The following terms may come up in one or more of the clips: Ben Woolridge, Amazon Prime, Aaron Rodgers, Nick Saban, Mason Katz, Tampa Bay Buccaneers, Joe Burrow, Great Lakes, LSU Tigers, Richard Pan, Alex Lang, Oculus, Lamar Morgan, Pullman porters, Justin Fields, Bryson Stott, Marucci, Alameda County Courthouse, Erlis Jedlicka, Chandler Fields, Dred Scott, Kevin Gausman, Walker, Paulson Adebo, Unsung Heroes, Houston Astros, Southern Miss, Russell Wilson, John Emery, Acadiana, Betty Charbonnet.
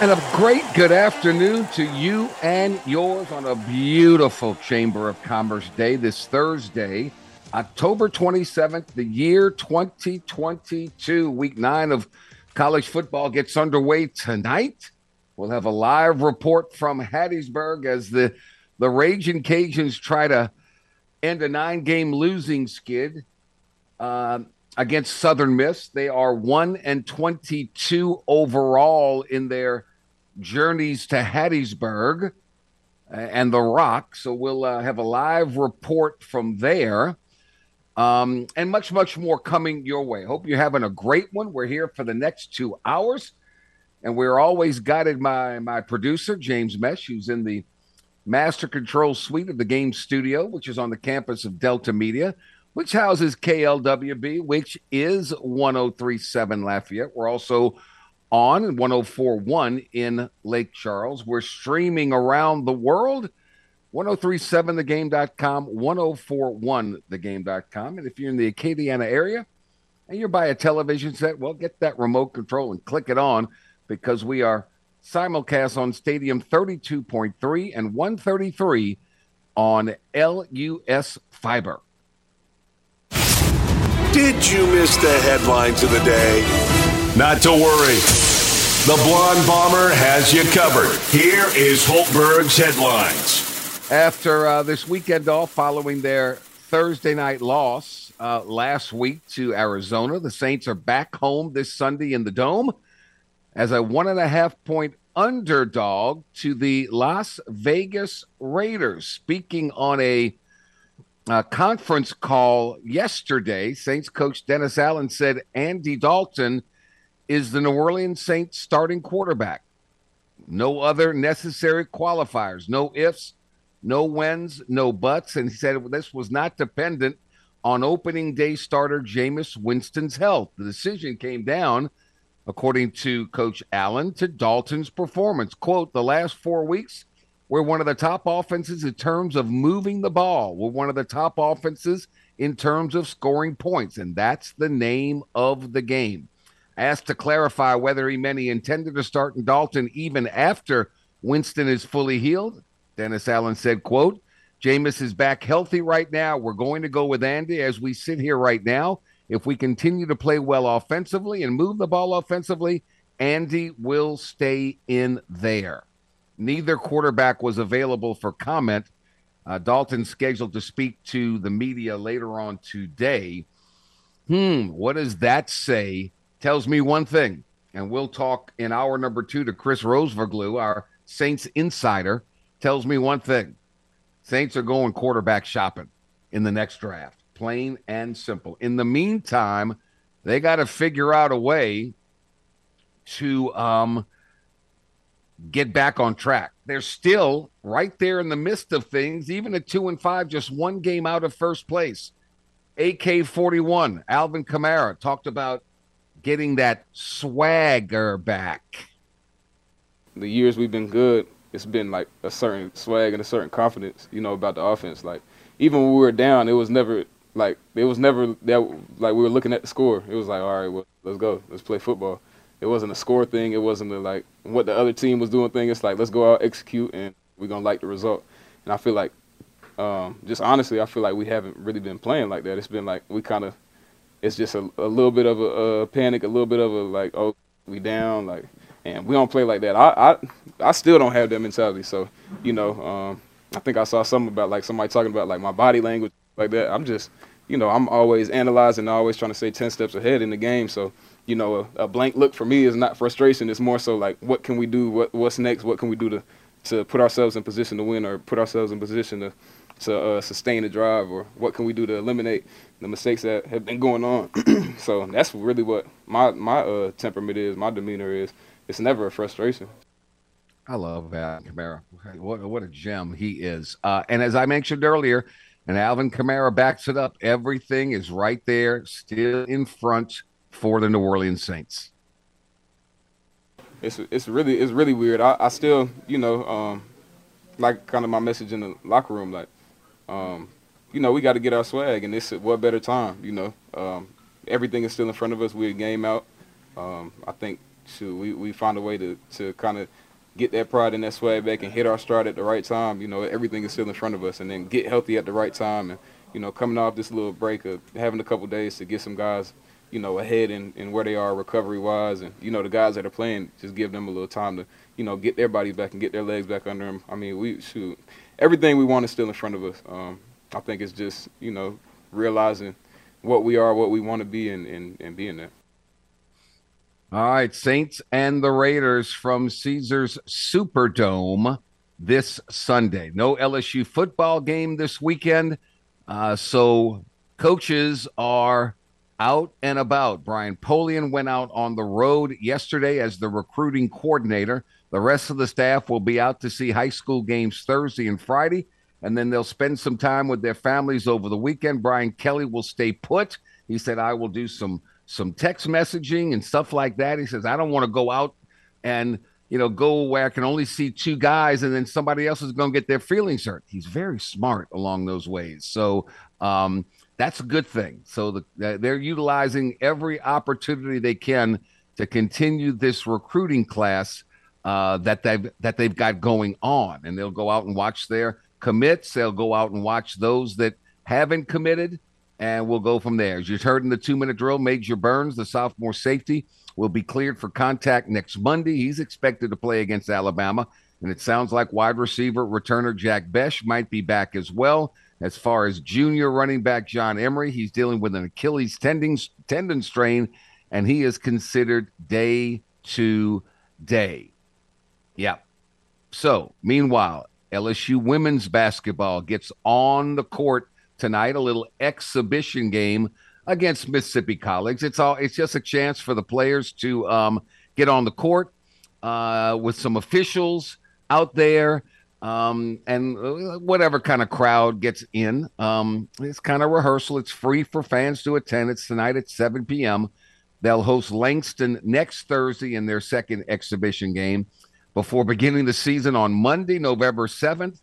And a great good afternoon to you and yours on a beautiful Chamber of Commerce day this Thursday, October 27th, the year 2022. Week 9 of college football gets underway tonight. We'll have a live report from Hattiesburg as the Ragin' Cajuns try to end a 9-game losing skid against Southern Miss. They are 1-22 overall in their journeys to Hattiesburg and The Rock. So we'll have a live report from there and much, much more coming your way. Hope you're having a great one. We're here for the next 2 hours. And we're always guided by my producer, James Mesh, who's in the master control suite of the Game Studio, which is on the campus of Delta Media, which houses KLWB, which is 103.7 Lafayette. We're also on 104.1 in Lake Charles. We're streaming around the world, 103.7thegame.com, 104.1thegame.com. And if you're in the Acadiana area and you're by a television set, well, get that remote control and click it on, because we are simulcast on Stadium 32.3 and 133 on LUS Fiber. Did you miss the headlines of the day? Not to worry. The Blonde Bomber has you covered. Here is Hultberg's headlines. After this weekend off following their Thursday night loss last week to Arizona, the Saints are back home this Sunday in the Dome as a 1.5-point underdog to the Las Vegas Raiders. Speaking on a conference call yesterday, Saints coach Dennis Allen said Andy Dalton is the New Orleans Saints starting quarterback. No other necessary qualifiers, no ifs, no wins, no buts. And he said this was not dependent on opening day starter Jameis Winston's health. The decision came down, according to Coach Allen, to Dalton's performance. Quote, the last 4 weeks, we're one of the top offenses in terms of moving the ball. We're one of the top offenses in terms of scoring points, and that's the name of the game. Asked to clarify whether he meant he intended to start in Dalton even after Winston is fully healed, Dennis Allen said, quote, Jameis is back healthy right now. We're going to go with Andy as we sit here right now. If we continue to play well offensively and move the ball offensively, Andy will stay in there. Neither quarterback was available for comment. Dalton's scheduled to speak to the media later on today. What does that say? Tells me one thing, and we'll talk in hour number 2 to Chris Roseverglue, our Saints insider, tells me one thing. Saints are going quarterback shopping in the next draft. Plain and simple. In the meantime, they got to figure out a way to get back on track. They're still right there in the midst of things, even at 2-5, just one game out of first place. AK-41, Alvin Kamara, talked about getting that swagger back. The years we've been good, it's been like a certain swag and a certain confidence, you know, about the offense. Like, even when we were down, it was never – like, it was never that, like, we were looking at the score. It was like, all right, well, let's go. Let's play football. It wasn't a score thing. It wasn't a, like, what the other team was doing thing. It's like, let's go out, execute, and we're going to like the result. And I feel like, just honestly, I feel like we haven't really been playing like that. It's been like we kind of – it's just a little bit of a panic, a little bit of a, like, oh, we down, like, and we don't play like that. I still don't have that mentality. So, you know, I think I saw something about, like, somebody talking about, like, my body language. Like that, I'm just, you know, I'm always analyzing, always trying to stay 10 steps ahead in the game. So, you know, a blank look for me is not frustration. It's more so like, what can we do? What's next? What can we do to put ourselves in position to win, or put ourselves in position to sustain a drive, or what can we do to eliminate the mistakes that have been going on? So that's really what my temperament is, my demeanor is. It's never a frustration. I love Alvin Kamara. What a gem he is. And as I mentioned earlier, and Alvin Kamara backs it up, everything is right there, still in front for the New Orleans Saints. It's really weird. I still, you know, like kind of my message in the locker room, like, you know, we got to get our swag, and this is what better time, you know. Everything is still in front of us. We're a game out. I think, shoot, we found a way to kind of get that pride and that swag back and hit our stride at the right time. You know, everything is still in front of us, and then get healthy at the right time. And, you know, coming off this little break of having a couple days to get some guys, you know, ahead and where they are recovery-wise. And, you know, the guys that are playing, just give them a little time to, you know, get their bodies back and get their legs back under them. I mean, shoot, everything we want is still in front of us. I think it's just, you know, realizing what we are, what we want to be, and being that. All right, Saints and the Raiders from Caesars Superdome this Sunday. No LSU football game this weekend, so coaches are out and about. Brian Polian went out on the road yesterday as the recruiting coordinator. The rest of the staff will be out to see high school games Thursday and Friday, and then they'll spend some time with their families over the weekend. Brian Kelly will stay put. He said, I will do some text messaging and stuff like that. He says, I don't want to go out and, you know, go where I can only see two guys and then somebody else is going to get their feelings hurt. He's very smart along those ways. So that's a good thing. So they're utilizing every opportunity they can to continue this recruiting class that they've got going on. And they'll go out and watch their commits. They'll go out and watch those that haven't committed. And we'll go from there. As you heard in the 2-minute drill, Major Burns, the sophomore safety, will be cleared for contact next Monday. He's expected to play against Alabama. And it sounds like wide receiver returner Jack Besh might be back as well. As far as junior running back John Emery, he's dealing with an Achilles tendon strain, and he is considered day to day. Yeah. So, meanwhile, LSU women's basketball gets on the court tonight, a little exhibition game against Mississippi College. It's just a chance for the players to get on the court with some officials out there and whatever kind of crowd gets in. It's kind of rehearsal. It's free for fans to attend. It's tonight at 7 p.m. They'll host Langston next Thursday in their second exhibition game before beginning the season on Monday, November 7th.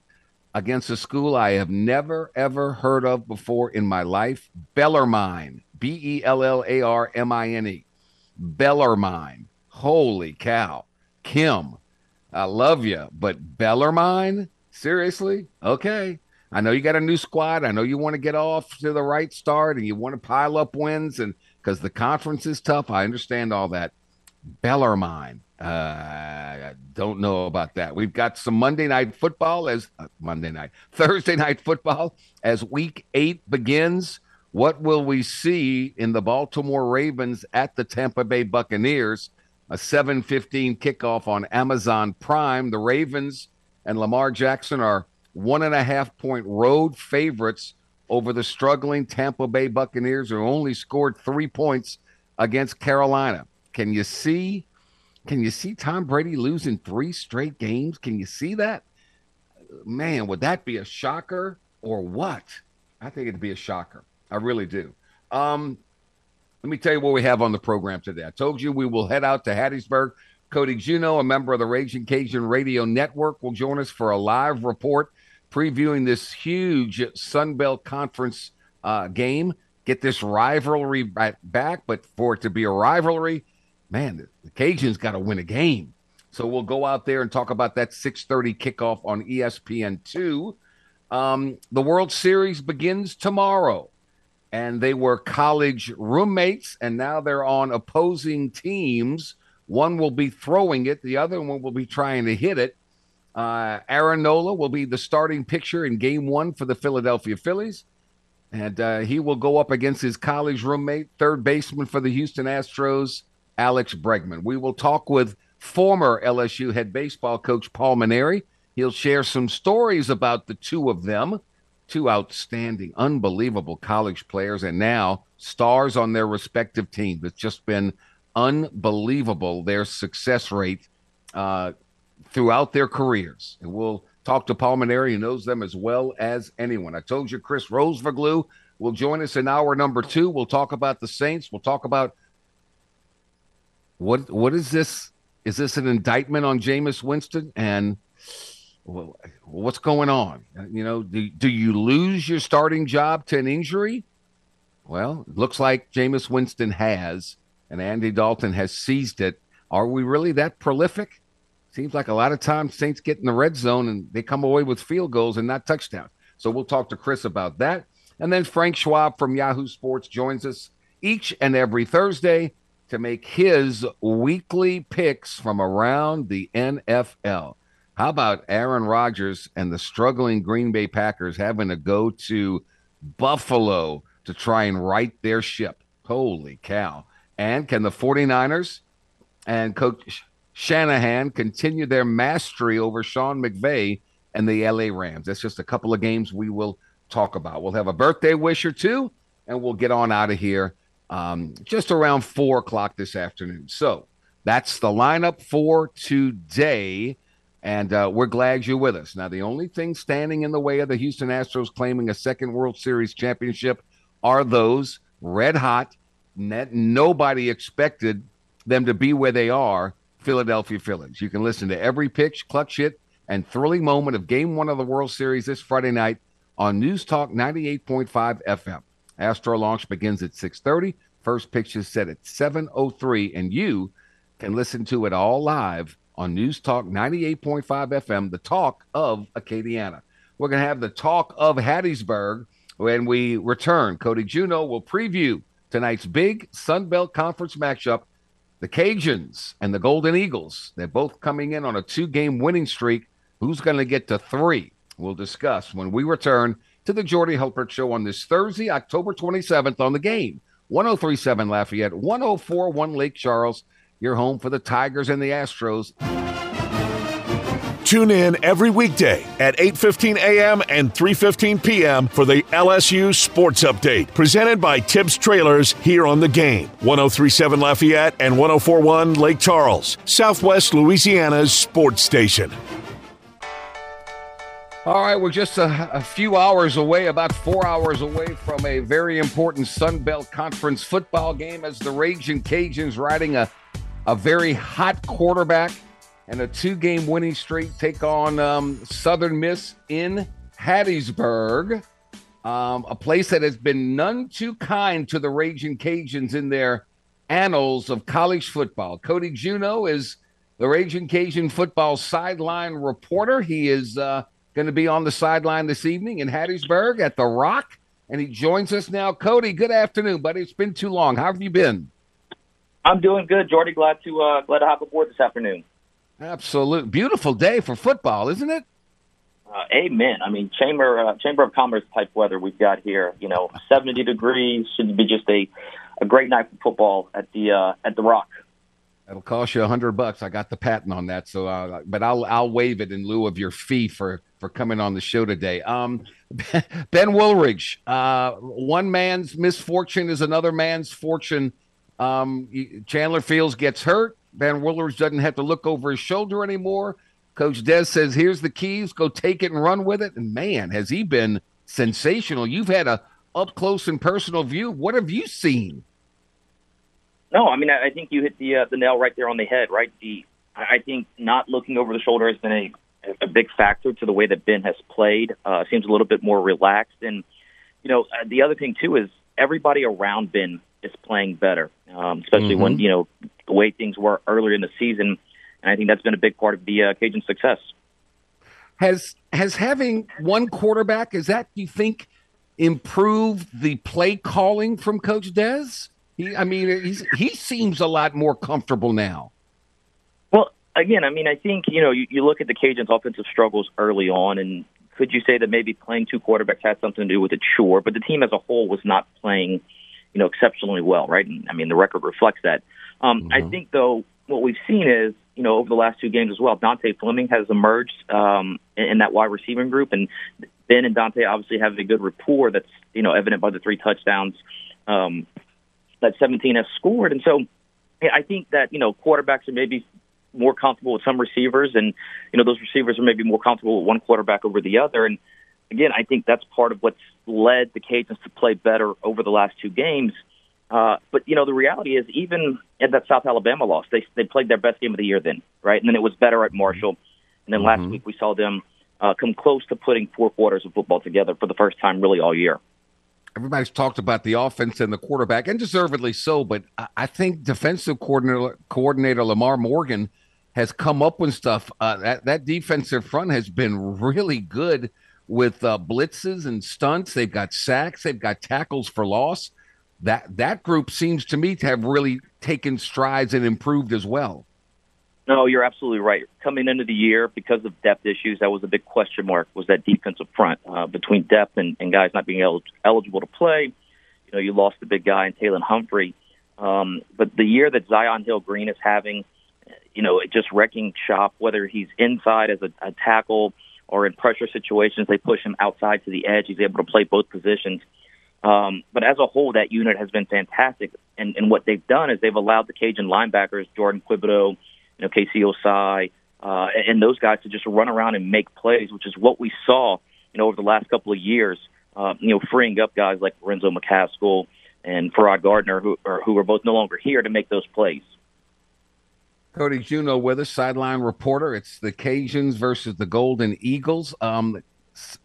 Against a school I have never, ever heard of before in my life, Bellarmine, B-E-L-L-A-R-M-I-N-E, Bellarmine. Holy cow. Kim, I love you, but Bellarmine? Seriously? Okay. I know you got a new squad. I know you want to get off to the right start and you want to pile up wins and because the conference is tough. I understand all that. Bellarmine. I don't know about that. We've got some Thursday night football as week 8 begins. What will we see in the Baltimore Ravens at the Tampa Bay Buccaneers? A 7:15 kickoff on Amazon Prime. The Ravens and Lamar Jackson are 1.5-point road favorites over the struggling Tampa Bay Buccaneers, who only scored 3 points against Carolina. Can you see Tom Brady losing 3 straight games? Can you see that? Man, would that be a shocker or what? I think it'd be a shocker. I really do. Let me tell you what we have on the program today. I told you we will head out to Hattiesburg. Cody Juneau, a member of the Ragin' Cajun Radio Network, will join us for a live report previewing this huge Sunbelt Conference game. Get this rivalry back, but for it to be a rivalry, man, the Cajuns got to win a game. So we'll go out there and talk about that 6:30 kickoff on ESPN2. The World Series begins tomorrow, and they were college roommates, and now they're on opposing teams. One will be throwing it. The other one will be trying to hit it. Aaron Nola will be the starting pitcher in Game 1 for the Philadelphia Phillies. And he will go up against his college roommate, third baseman for the Houston Astros, Alex Bregman. We will talk with former LSU head baseball coach Paul Mainieri. He'll share some stories about the two of them, two outstanding, unbelievable college players, and now stars on their respective teams. It's just been unbelievable, their success rate throughout their careers. And we'll talk to Paul Mainieri, who knows them as well as anyone. I told you Chris Roseverglue will join us in hour number two. We'll talk about the Saints. We'll talk about what is this? Is this an indictment on Jameis Winston? And what's going on? You know, do you lose your starting job to an injury? Well, it looks like Jameis Winston has, and Andy Dalton has seized it. Are we really that prolific? Seems like a lot of times Saints get in the red zone and they come away with field goals and not touchdowns. So we'll talk to Chris about that. And then Frank Schwab from Yahoo Sports joins us each and every Thursday to make his weekly picks from around the NFL. How about Aaron Rodgers and the struggling Green Bay Packers having to go to Buffalo to try and right their ship? Holy cow. And can the 49ers and Coach Shanahan continue their mastery over Sean McVay and the LA Rams? That's just a couple of games we will talk about. We'll have a birthday wish or two, and we'll get on out of here just around 4 o'clock this afternoon. So that's the lineup for today. And we're glad you're with us. Now, the only thing standing in the way of the Houston Astros claiming a second World Series championship are those red hot, nobody expected them to be where they are, Philadelphia Phillies. You can listen to every pitch, clutch hit, and thrilling moment of Game 1 of the World Series this Friday night on News Talk 98.5 FM. Astro launch begins at 6:30. First pitch is set at 7:03, and you can listen to it all live on News Talk 98.5 FM, the talk of Acadiana. We're going to have the talk of Hattiesburg when we return. Cody Juneau will preview tonight's big Sunbelt Conference matchup, the Cajuns and the Golden Eagles. They're both coming in on a 2-game winning streak. Who's going to get to 3? We'll discuss when we return to the Jordy Hultberg Show on this Thursday, October 27th on The Game. 1037 Lafayette, 1041 Lake Charles. Your home for the Tigers and the Astros. Tune in every weekday at 8:15 a.m. and 3:15 p.m. for the LSU Sports Update, presented by Tibbs Trailers here on The Game. 1037 Lafayette and 1041 Lake Charles, Southwest Louisiana's sports station. All right, we're just a few hours away, about 4 hours away from a very important Sunbelt Conference football game as the Ragin' Cajuns riding a very hot quarterback and a 2-game winning streak take on Southern Miss in Hattiesburg, a place that has been none too kind to the Ragin' Cajuns in their annals of college football. Cody Juneau is the Ragin' Cajun football sideline reporter. He is going to be on the sideline this evening in Hattiesburg at The Rock, and he joins us now. Cody, good afternoon, buddy. It's been too long. How have you been? I'm doing good, Jordy. Glad to hop aboard this afternoon. Absolutely. Beautiful day for football, isn't it? Amen. I mean, Chamber of Commerce type weather we've got here. You know, 70 degrees. Should be just a great night for football at the Rock. It'll cost you $100. I got the patent on that, so but I'll waive it in lieu of your fee for coming on the show today. Ben Woolridge, one man's misfortune is another man's fortune. Chandler Fields gets hurt. Ben Woolridge doesn't have to look over his shoulder anymore. Coach Des says, here's the keys. Go take it and run with it. And, man, has he been sensational. You've had a up-close and personal view. What have you seen? No, I mean, I think you hit the nail right there on the head, right? I think not looking over the shoulder has been a big factor to the way that Ben has played. Seems a little bit more relaxed. And, you know, the other thing, too, is everybody around Ben is playing better, especially when, you know, the way things were earlier in the season. And I think that's been a big part of the Cajun success. Has having one quarterback, is that, you think, improved the play calling from Coach Des? He seems a lot more comfortable now. Well, again, I mean, I think, you know, you look at the Cajuns' offensive struggles early on, and could you say that maybe playing two quarterbacks had something to do with it? Sure, but the team as a whole was not playing, you know, exceptionally well, right? And, I mean, the record reflects that. I think, though, what we've seen is, you know, over the last 2 games as well, Dante Fleming has emerged in that wide receiving group, and Ben and Dante obviously have a good rapport that's, you know, evident by the 3 touchdowns that 17 has scored. And so I think that, you know, quarterbacks are maybe more comfortable with some receivers, and those receivers are maybe more comfortable with one quarterback over the other. And again, I think that's part of what's led the Cajuns to play better over the last two games. But the reality is, even at that South Alabama loss, they played their best game of the year then, right? And then it was better at Marshall, and then last week we saw them come close to putting four quarters of football together for the first time really all year. Everybody's talked about the offense and the quarterback, and deservedly so, but I think defensive coordinator Lamar Morgan has come up with stuff. That defensive front has been really good with blitzes and stunts. They've got sacks. They've got tackles for loss. That group seems to me to have really taken strides and improved as well. No, you're absolutely right. Coming into the year, because of depth issues, that was a big question mark, was that defensive front between depth and guys not being eligible to play. You lost the big guy in Talon Humphrey. But the year that Zion Hill-Green is having, just wrecking shop, whether he's inside as a tackle or in pressure situations, they push him outside to the edge. He's able to play both positions. But as a whole, that unit has been fantastic. And what they've done is they've allowed the Cajun linebackers, Jordan Quibido, Casey Osai, and those guys to just run around and make plays, which is what we saw, over the last couple of years, freeing up guys like Lorenzo McCaskill and Farrod Gardner, who are both no longer here, to make those plays. Cody Juneau with us, sideline reporter. It's the Cajuns versus the Golden Eagles.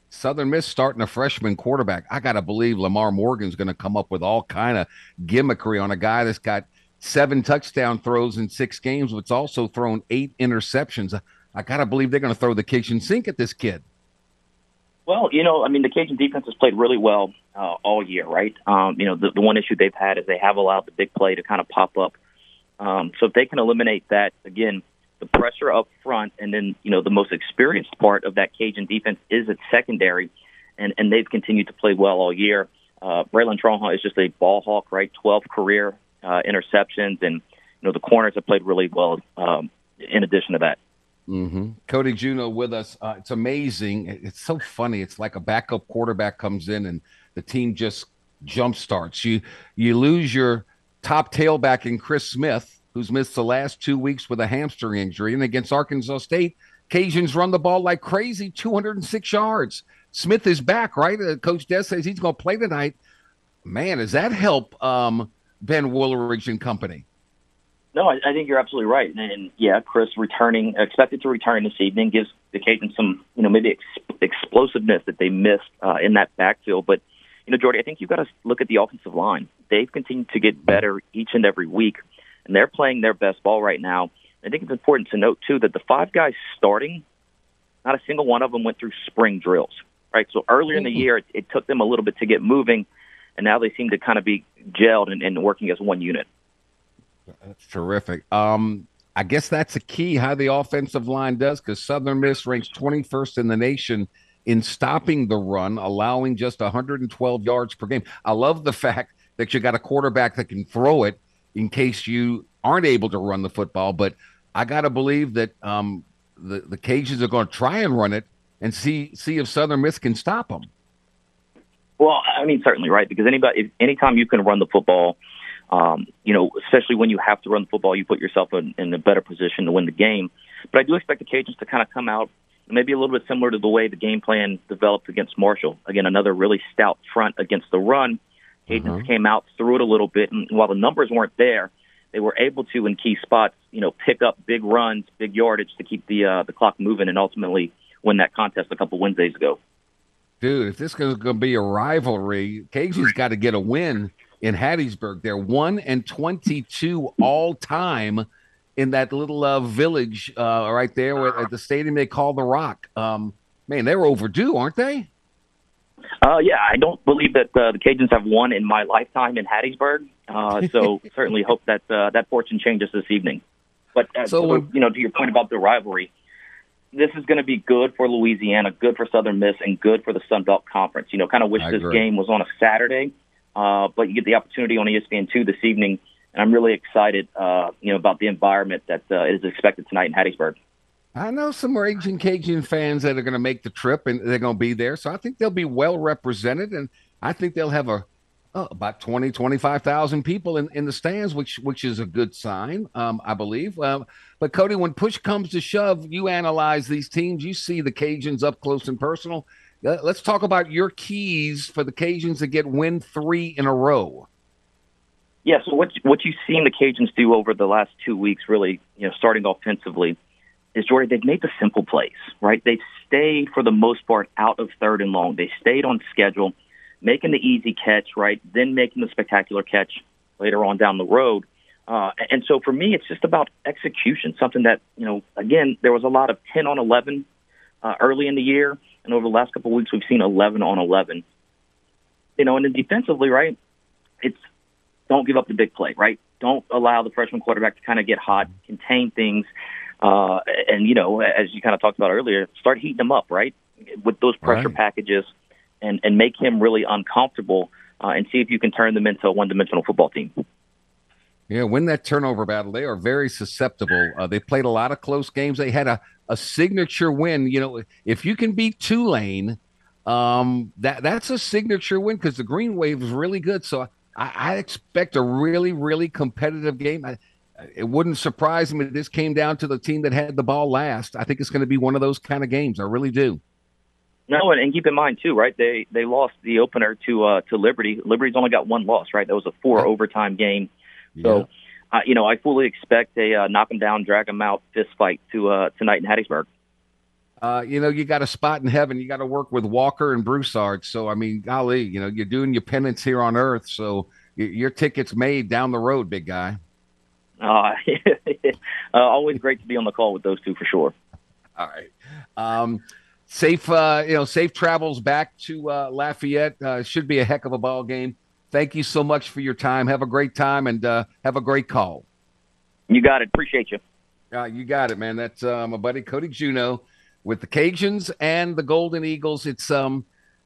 Southern Miss starting a freshman quarterback. I got to believe Lamar Morgan's going to come up with all kind of gimmickry on a guy that's got 7 touchdown throws in 6 games, but it's also thrown 8 interceptions. I got to believe they're going to throw the kitchen sink at this kid. Well, the Cajun defense has played really well all year, right? The one issue they've had is they have allowed the big play to kind of pop up. So if they can eliminate that, again, the pressure up front, and then, the most experienced part of that Cajun defense is its secondary, and they've continued to play well all year. Braylon Tronha is just a ball hawk, right? 12 career interceptions, and the corners have played really well in addition to that. Cody Juneau with us. It's amazing. It's so funny. It's like a backup quarterback comes in and the team just jump starts. You lose your top tailback in Chris Smith, who's missed the last 2 weeks with a hamstring injury, and against Arkansas State, Cajuns run the ball like crazy, 206 yards. Smith is back, right? Coach Des says he's going to play tonight. Man, does that help Ben Woolridge and company? No, I think you're absolutely right. And yeah, Chris expected to return this evening, gives the Cajuns some, maybe explosiveness that they missed in that backfield. But, Jordy, I think you've got to look at the offensive line. They've continued to get better each and every week, and they're playing their best ball right now. I think it's important to note, too, that the 5 guys starting, not a single one of them went through spring drills, right? So earlier in the year, it took them a little bit to get moving, and now they seem to kind of be gelled and working as one unit. That's terrific. I guess that's a key, how the offensive line does, because Southern Miss ranks 21st in the nation in stopping the run, allowing just 112 yards per game. I love the fact that you got a quarterback that can throw it in case you aren't able to run the football. But I got to believe that the Cajuns are going to try and run it and see if Southern Miss can stop them. Well, certainly, right? Because anytime you can run the football, especially when you have to run the football, you put yourself in a better position to win the game. But I do expect the Cajuns to kind of come out maybe a little bit similar to the way the game plan developed against Marshall. Again, another really stout front against the run. Cajuns came out, threw it a little bit, and while the numbers weren't there, they were able to, in key spots, pick up big runs, big yardage to keep the clock moving and ultimately win that contest a couple Wednesdays ago. Dude, if this is going to be a rivalry, Cajuns got to get a win in Hattiesburg. They're 1-22 all time in that little village right there at the stadium they call The Rock. Man, they're overdue, aren't they? Yeah, I don't believe that the Cajuns have won in my lifetime in Hattiesburg. So certainly hope that that fortune changes this evening. But to your point about the rivalry, this is going to be good for Louisiana, good for Southern Miss, and good for the Sun Belt Conference. Kind of wish this game was on a Saturday, but you get the opportunity on ESPN2 this evening, and I'm really excited, about the environment that is expected tonight in Hattiesburg. I know some Ragin' Cajun fans that are going to make the trip, and they're going to be there. So I think they'll be well represented, and I think they'll have a about 20, 25,000 people in the stands, which is a good sign, I believe. But, Cody, when push comes to shove, you analyze these teams. You see the Cajuns up close and personal. Let's talk about your keys for the Cajuns to get win 3 in a row. Yeah, so what you've seen the Cajuns do over the last 2 weeks, really, you know, starting offensively, is, Jordy, they've made the simple plays, right? They've stayed, for the most part, out of third and long. They stayed on schedule, making the easy catch, right, then making the spectacular catch later on down the road. And so for me, it's just about execution, something that, you know, again, there was a lot of 10 on 11 early in the year, and over the last couple of weeks we've seen 11 on 11. You know, and then defensively, right, it's don't give up the big play, right? Don't allow the freshman quarterback to kind of get hot, contain things, and, you know, as you kind of talked about earlier, start heating them up, right, with those pressure packages. And make him really uncomfortable and see if you can turn them into a one-dimensional football team. Yeah, win that turnover battle. They are very susceptible. They played a lot of close games. They had a signature win. You know, if you can beat Tulane, that's a signature win because the Green Wave is really good. So I expect a really, really competitive game. It wouldn't surprise me if this came down to the team that had the ball last. I think it's going to be one of those kind of games. I really do. No, and keep in mind, too, right, they lost the opener to Liberty. Liberty's only got one loss, right? That was a 4-overtime game. So, you know, I fully expect a knock-them-down, drag-them-out fistfight tonight in Hattiesburg. You know, you got a spot in heaven. You got to work with Walker and Broussard. So, I mean, golly, you know, you're doing your penance here on earth. So your ticket's made down the road, big guy. Always great to be on the call with those two for sure. All right. Safe travels back to Lafayette. Should be a heck of a ball game. Thank you so much for your time. Have a great time and have a great call. You got it. Appreciate you. You got it, man. That's my buddy Cody Juneau with the Cajuns and the Golden Eagles. It's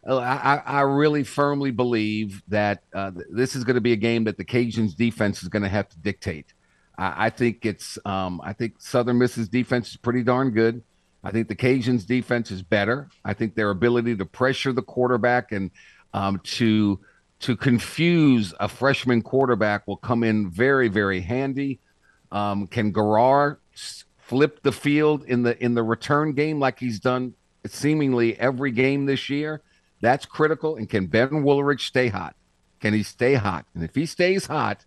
I really firmly believe that this is going to be a game that the Cajuns defense is going to have to dictate. I think it's I think Southern Miss's defense is pretty darn good. I think the Cajuns' defense is better. I think their ability to pressure the quarterback and to confuse a freshman quarterback will come in very, very handy. Can Garrar flip the field in the return game like he's done seemingly every game this year? That's critical. And can Ben Woolridge stay hot? Can he stay hot? And if he stays hot,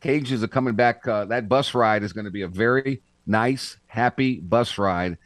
Cajuns are coming back. That bus ride is going to be a very nice, happy bus ride.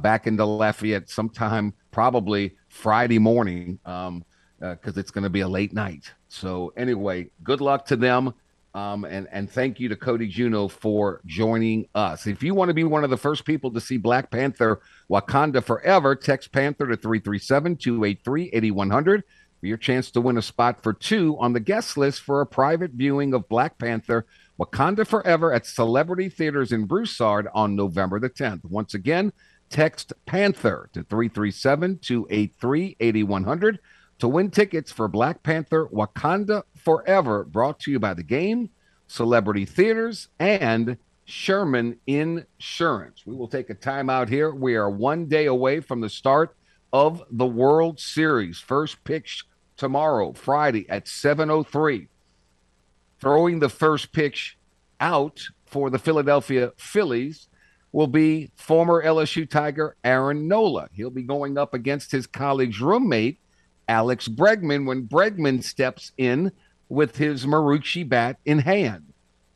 Back into Lafayette sometime, probably Friday morning, because it's going to be a late night. So anyway, good luck to them, and thank you to Cody Juneau for joining us. If you want to be one of the first people to see Black Panther Wakanda Forever, text Panther to 337-283-8100 for your chance to win a spot for 2 on the guest list for a private viewing of Black Panther Wakanda Forever at Celebrity Theaters in Broussard on November the 10th. Once again, text Panther to 337-283-8100 to win tickets for Black Panther Wakanda Forever, brought to you by The Game, Celebrity Theaters, and Sherman Insurance. We will take a time out here. We are one day away from the start of the World Series. First pitch tomorrow, Friday at 7:03. Throwing the first pitch out for the Philadelphia Phillies will be former LSU Tiger Aaron Nola. He'll be going up against his colleague's roommate, Alex Bregman, when Bregman steps in with his Marucci bat in hand.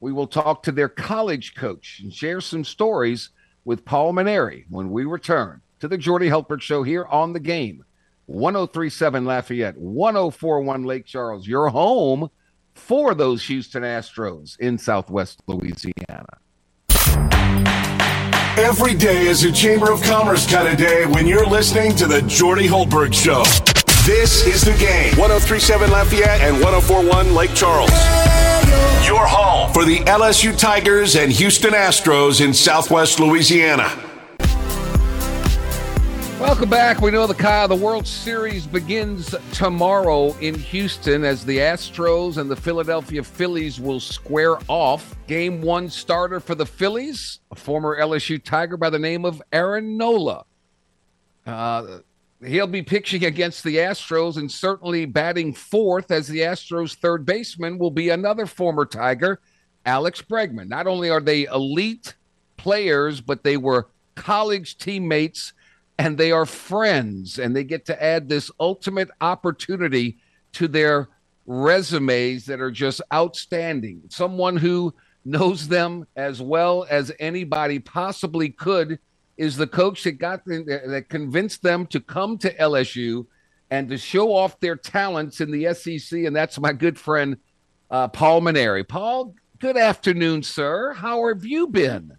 We will talk to their college coach and share some stories with Paul Mainieri when we return to the Jordy Hultberg Show here on The Game. 1037 Lafayette, 1041 Lake Charles, your home for those Houston Astros in Southwest Louisiana. Every day is a Chamber of Commerce kind of day when you're listening to the Jordy Hultberg Show. This is The Game. 1037 Lafayette and 1041 Lake Charles. Your home for the LSU Tigers and Houston Astros in Southwest Louisiana. Welcome back. We know the World Series begins tomorrow in Houston as the Astros and the Philadelphia Phillies will square off. Game 1 starter for the Phillies, a former LSU Tiger by the name of Aaron Nola. He'll be pitching against the Astros and certainly batting fourth, as the Astros' third baseman will be another former Tiger, Alex Bregman. Not only are they elite players, but they were college teammates and they are friends, and they get to add this ultimate opportunity to their resumes that are just outstanding. Someone who knows them as well as anybody possibly could is the coach that got them, that convinced them to come to LSU and to show off their talents in the SEC, and that's my good friend Paul Mainieri. Paul, good afternoon, sir. How have you been?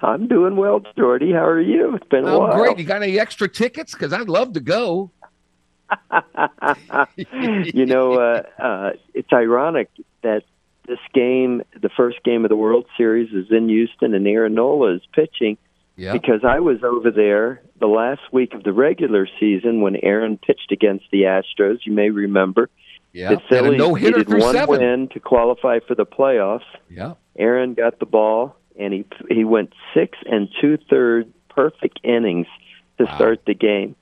I'm doing well, Jordy. How are you? It's been a while. I'm great. You got any extra tickets? Because I'd love to go. You know, it's ironic that this game, the first game of the World Series, is in Houston, and Aaron Nola is pitching, because I was over there the last week of the regular season when Aaron pitched against the Astros. You may remember. Yeah, the Phillies needed one win to qualify for the playoffs. Yeah, Aaron got the ball, and he went 6 2/3 perfect innings to start the game.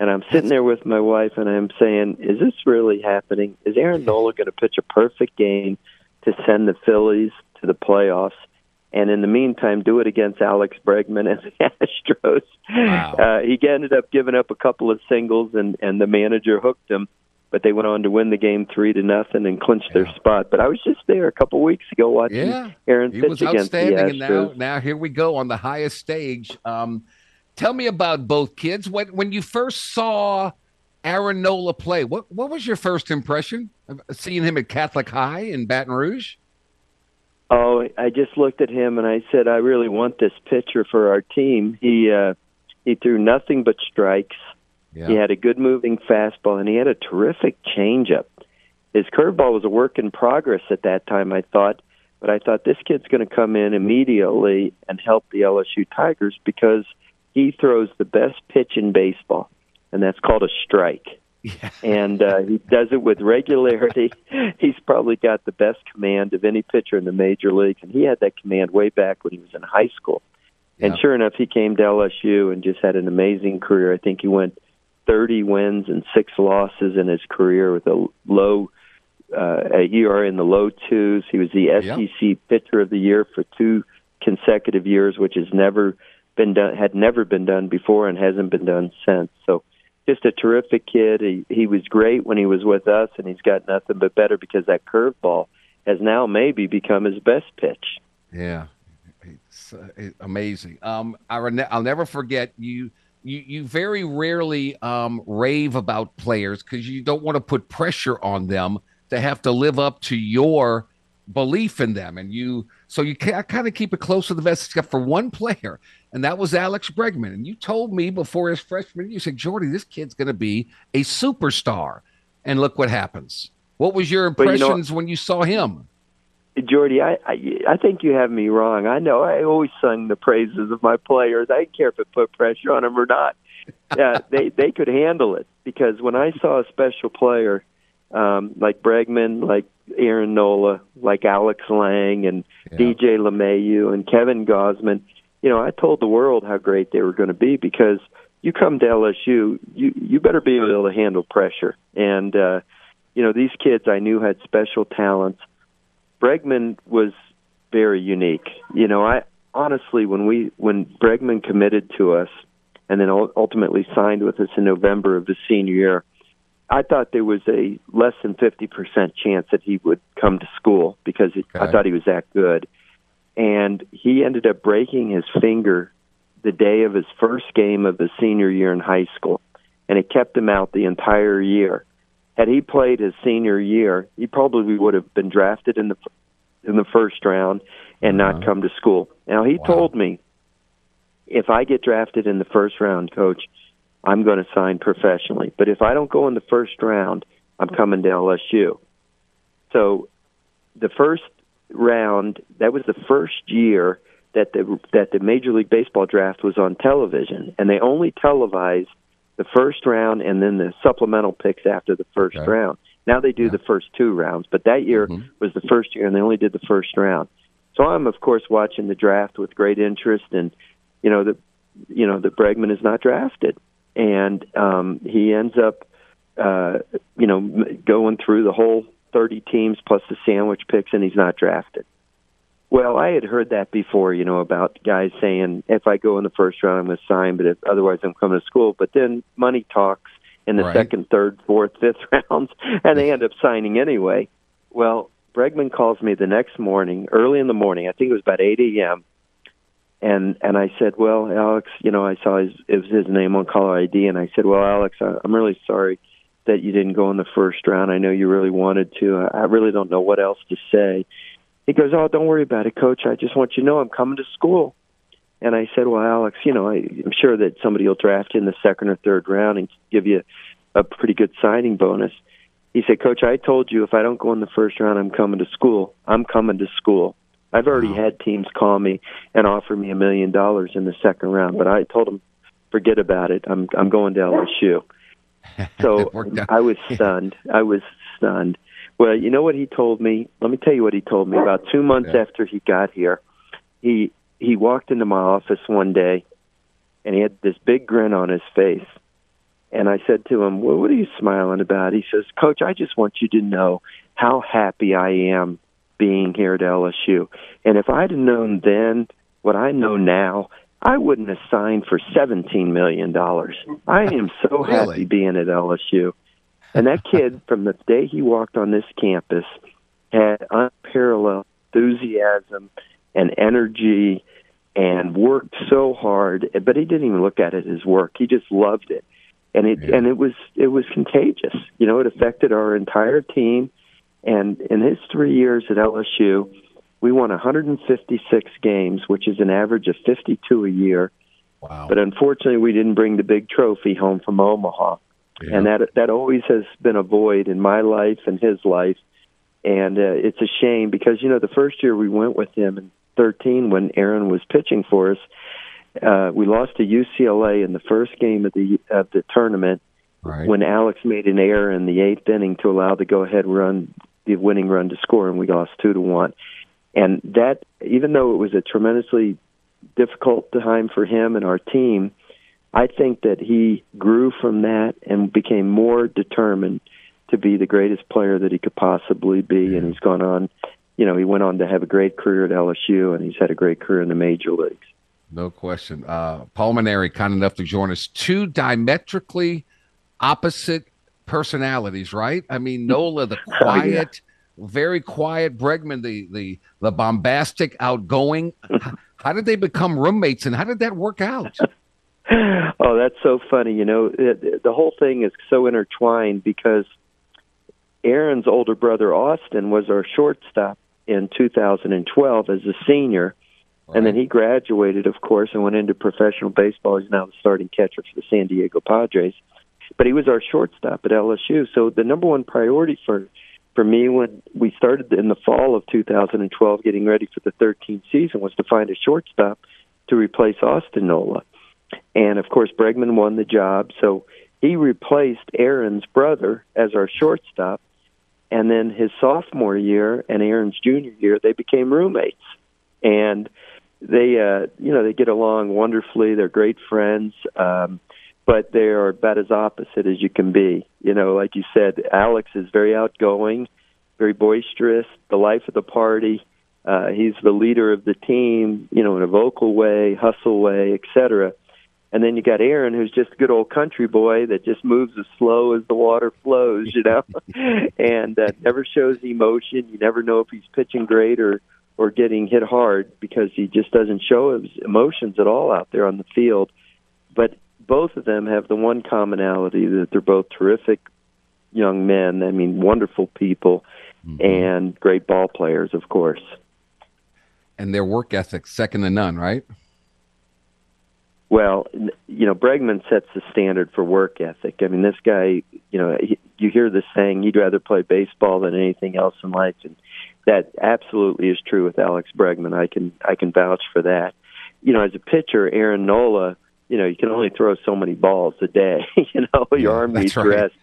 And I'm sitting there with my wife, and I'm saying, is this really happening? Is Aaron Nola going to pitch a perfect game to send the Phillies to the playoffs, and in the meantime do it against Alex Bregman and the Astros? Wow. He ended up giving up a couple of singles, and the manager hooked him, but they went on to win the game 3-0 and clinched their spot. But I was just there a couple of weeks ago watching Aaron pitch against the Astros. He was outstanding, and now here we go on the highest stage. Tell me about both kids. When you first saw Aaron Nola play, what was your first impression of seeing him at Catholic High in Baton Rouge? Oh, I just looked at him and I said, I really want this pitcher for our team. He threw nothing but strikes. Yeah. He had a good moving fastball, and he had a terrific changeup. His curveball was a work in progress at that time, I thought. But I thought, this kid's going to come in immediately and help the LSU Tigers, because he throws the best pitch in baseball, and that's called a strike. Yeah. And he does it with regularity. He's probably got the best command of any pitcher in the major leagues, and he had that command way back when he was in high school. Yeah. And sure enough, he came to LSU and just had an amazing career. I think he went 30 wins and 6 losses in his career with a low ERA in the low 2s. He was the SEC Pitcher of the Year for 2 consecutive years, which has never been done, had never been done before, and hasn't been done since. So just a terrific kid. He was great when he was with us, and he's got nothing but better, because that curveball has now maybe become his best pitch. Yeah, it's amazing. I'll never forget you. You very rarely rave about players because you don't want to put pressure on them to have to live up to your belief in them. And I kind of keep it close to the vest except for one player, and that was Alex Bregman. And you told me before his freshman year, you said, Jordy, this kid's going to be a superstar. And look what happens. What was your impressions when you saw him? Jordy, I think you have me wrong. I know I always sung the praises of my players. I didn't care if it put pressure on them or not. They could handle it, because when I saw a special player like Bregman, like Aaron Nola, like Alex Lang, and DJ LeMahieu and Kevin Gausman, you know, I told the world how great they were going to be, because you come to LSU, you better be able to handle pressure. And, you know, these kids I knew had special talents. Bregman was very unique. You know, I honestly, when Bregman committed to us and then ultimately signed with us in November of the senior year, I thought there was a less than 50% chance that he would come to school, because I thought he was that good. And he ended up breaking his finger the day of his first game of the senior year in high school, and it kept him out the entire year. Had he played his senior year, he probably would have been drafted in the first round and not come to school. Now, he told me, if I get drafted in the first round, Coach, I'm going to sign professionally. But if I don't go in the first round, I'm coming to LSU. So the first round, that was the first year that the Major League Baseball draft was on television, and they only televised the first round and then the supplemental picks after the first round. Now they do the first 2 rounds, but that year was the first year, and they only did the first round. So I'm, of course, watching the draft with great interest, and, you know, the Bregman is not drafted. And he ends up, going through the whole 30 teams plus the sandwich picks, and he's not drafted. Well, I had heard that before, about guys saying, if I go in the first round, I'm going to sign, but otherwise I'm coming to school. But then money talks in the second, third, fourth, fifth rounds, and they end up signing anyway. Well, Bregman calls me the next morning, early in the morning. I think it was about 8 a.m., and I said, well, Alex, I saw it was his name on caller ID, and I said, well, Alex, I'm really sorry that you didn't go in the first round. I know you really wanted to. I really don't know what else to say. He goes, oh, don't worry about it, Coach. I just want you to know I'm coming to school. And I said, well, Alex, I'm sure that somebody will draft you in the second or third round and give you a pretty good signing bonus. He said, Coach, I told you if I don't go in the first round, I'm coming to school. I'm coming to school. I've already had teams call me and offer me $1 million in the second round, but I told them, forget about it. I'm going to LSU. So I was stunned. Well, you know what he told me? Let me tell you what he told me. About 2 months after he got here, he walked into my office one day, and he had this big grin on his face. And I said to him, well, what are you smiling about? He says, Coach, I just want you to know how happy I am being here at LSU. And if I'd have known then what I know now, I wouldn't have signed for $17 million. I am so happy being at LSU. And that kid, from the day he walked on this campus, had unparalleled enthusiasm and energy and worked so hard, but he didn't even look at it as work. He just loved it. And it was contagious. It affected our entire team. And in his 3 years at LSU, we won 156 games, which is an average of 52 a year. Wow! But unfortunately, we didn't bring the big trophy home from Omaha. Yeah. And that always has been a void in my life and his life. And it's a shame because, the first year we went with him in 13 when Aaron was pitching for us, we lost to UCLA in the first game of the tournament. Right. When Alex made an error in the eighth inning to allow the go-ahead run, the winning run to score, and we lost 2-1. And that, even though it was a tremendously difficult time for him and our team, I think that he grew from that and became more determined to be the greatest player that he could possibly be. Yeah. And he's gone on, he went on to have a great career at LSU, and he's had a great career in the major leagues. No question. Paul Mainieri, kind enough to join us. Two diametrically opposite personalities, right? I mean, Nola, the quiet, very quiet. Bregman, the bombastic, outgoing. How did they become roommates, and how did that work out? Oh, that's so funny. The whole thing is so intertwined because Aaron's older brother, Austin, was our shortstop in 2012 as a senior. Right. And then he graduated, of course, and went into professional baseball. He's now the starting catcher for the San Diego Padres. But he was our shortstop at LSU. So the number one priority for me when we started in the fall of 2012 getting ready for the 13th season was to find a shortstop to replace Austin Nola. And, of course, Bregman won the job. So he replaced Aaron's brother as our shortstop. And then his sophomore year and Aaron's junior year, they became roommates. And they get along wonderfully. They're great friends. But they are about as opposite as you can be. Like you said, Alex is very outgoing, very boisterous, the life of the party. He's the leader of the team, in a vocal way, hustle way, et cetera. And then you got Aaron, who's just a good old country boy that just moves as slow as the water flows, and never shows emotion. You never know if he's pitching great or getting hit hard because he just doesn't show his emotions at all out there on the field. But both of them have the one commonality that they're both terrific young men. I mean, wonderful people and great ball players, of course. And their work ethic, second to none, right? Well, Bregman sets the standard for work ethic. I mean, this guy, you hear this saying, he'd rather play baseball than anything else in life. And that absolutely is true with Alex Bregman. I can vouch for that. As a pitcher, Aaron Nola, you can only throw so many balls a day. Your arm needs rest.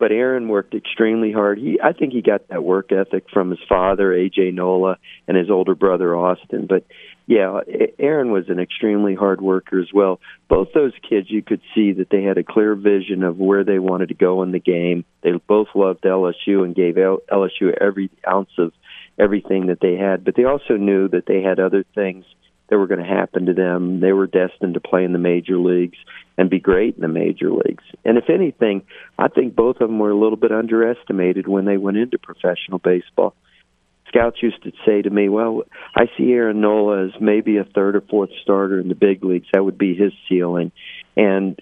But Aaron worked extremely hard. I think he got that work ethic from his father, A.J. Nola, and his older brother, Austin. But, yeah, Aaron was an extremely hard worker as well. Both those kids, you could see that they had a clear vision of where they wanted to go in the game. They both loved LSU and gave LSU every ounce of everything that they had. But they also knew that they had other things that were going to happen to them. They were destined to play in the major leagues and be great in the major leagues. And if anything, I think both of them were a little bit underestimated when they went into professional baseball. Scouts used to say to me, well, I see Aaron Nola as maybe a third or fourth starter in the big leagues. That would be his ceiling. And,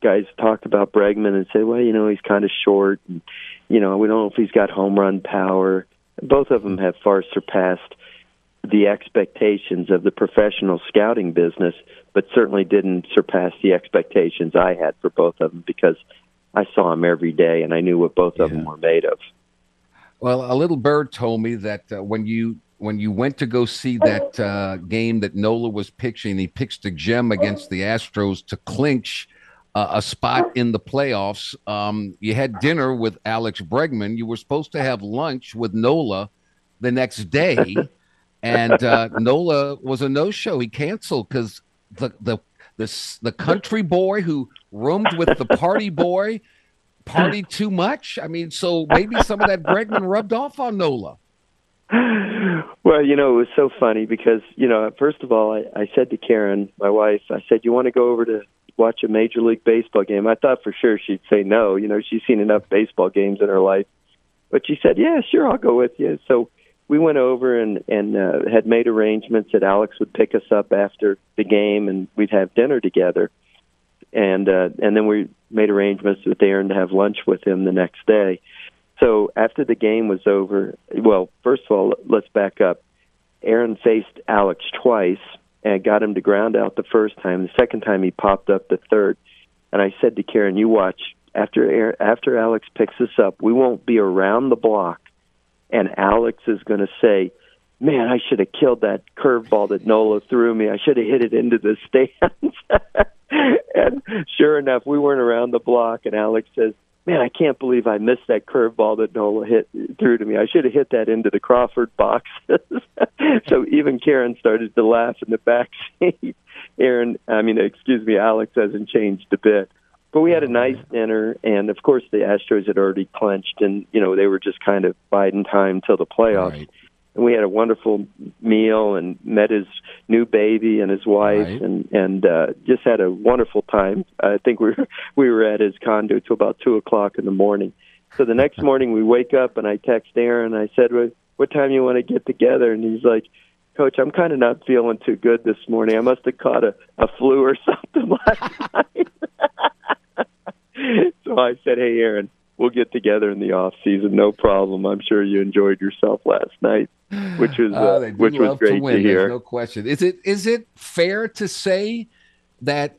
guys talked about Bregman and say, well, he's kind of short. And, we don't know if he's got home run power. Both of them have far surpassed the expectations of the professional scouting business, but certainly didn't surpass the expectations I had for both of them because I saw them every day and I knew what both of them were made of. Well, a little bird told me that when you went to go see that game that Nola was pitching, he pitched a gem against the Astros to clinch a spot in the playoffs. You had dinner with Alex Bregman. You were supposed to have lunch with Nola the next day. And Nola was a no-show. He canceled because the country boy who roomed with the party boy partied too much. I mean, so maybe some of that Bregman rubbed off on Nola. Well, it was so funny because, first of all, I said to Karen, my wife, I said, you want to go over to watch a Major League Baseball game? I thought for sure she'd say no. She's seen enough baseball games in her life. But she said, yeah, sure, I'll go with you. So we went over and had made arrangements that Alex would pick us up after the game and we'd have dinner together. And then we made arrangements with Aaron to have lunch with him the next day. So after the game was over, well, first of all, let's back up. Aaron faced Alex twice and got him to ground out the first time. The second time he popped up the third. And I said to Karen, you watch, after Alex picks us up, we won't be around the block. And Alex is going to say, man, I should have killed that curveball that Nola threw me. I should have hit it into the stands. And sure enough, we weren't around the block, and Alex says, man, I can't believe I missed that curveball that Nola threw to me. I should have hit that into the Crawford boxes. So even Karen started to laugh in the back seat. Alex hasn't changed a bit. But we had a nice dinner, and, of course, the Astros had already clinched, and, they were just kind of biding time till the playoffs. Right. And we had a wonderful meal and met his new baby and his wife and just had a wonderful time. I think we were at his condo till about 2 o'clock in the morning. So the next morning we wake up, and I text Aaron. I said, well, what time do you want to get together? And he's like, Coach, I'm kind of not feeling too good this morning. I must have caught a flu or something last night. So I said, hey, Aaron, we'll get together in the off season. No problem. I'm sure you enjoyed yourself last night, which was great to hear. There's no question. Is it fair to say that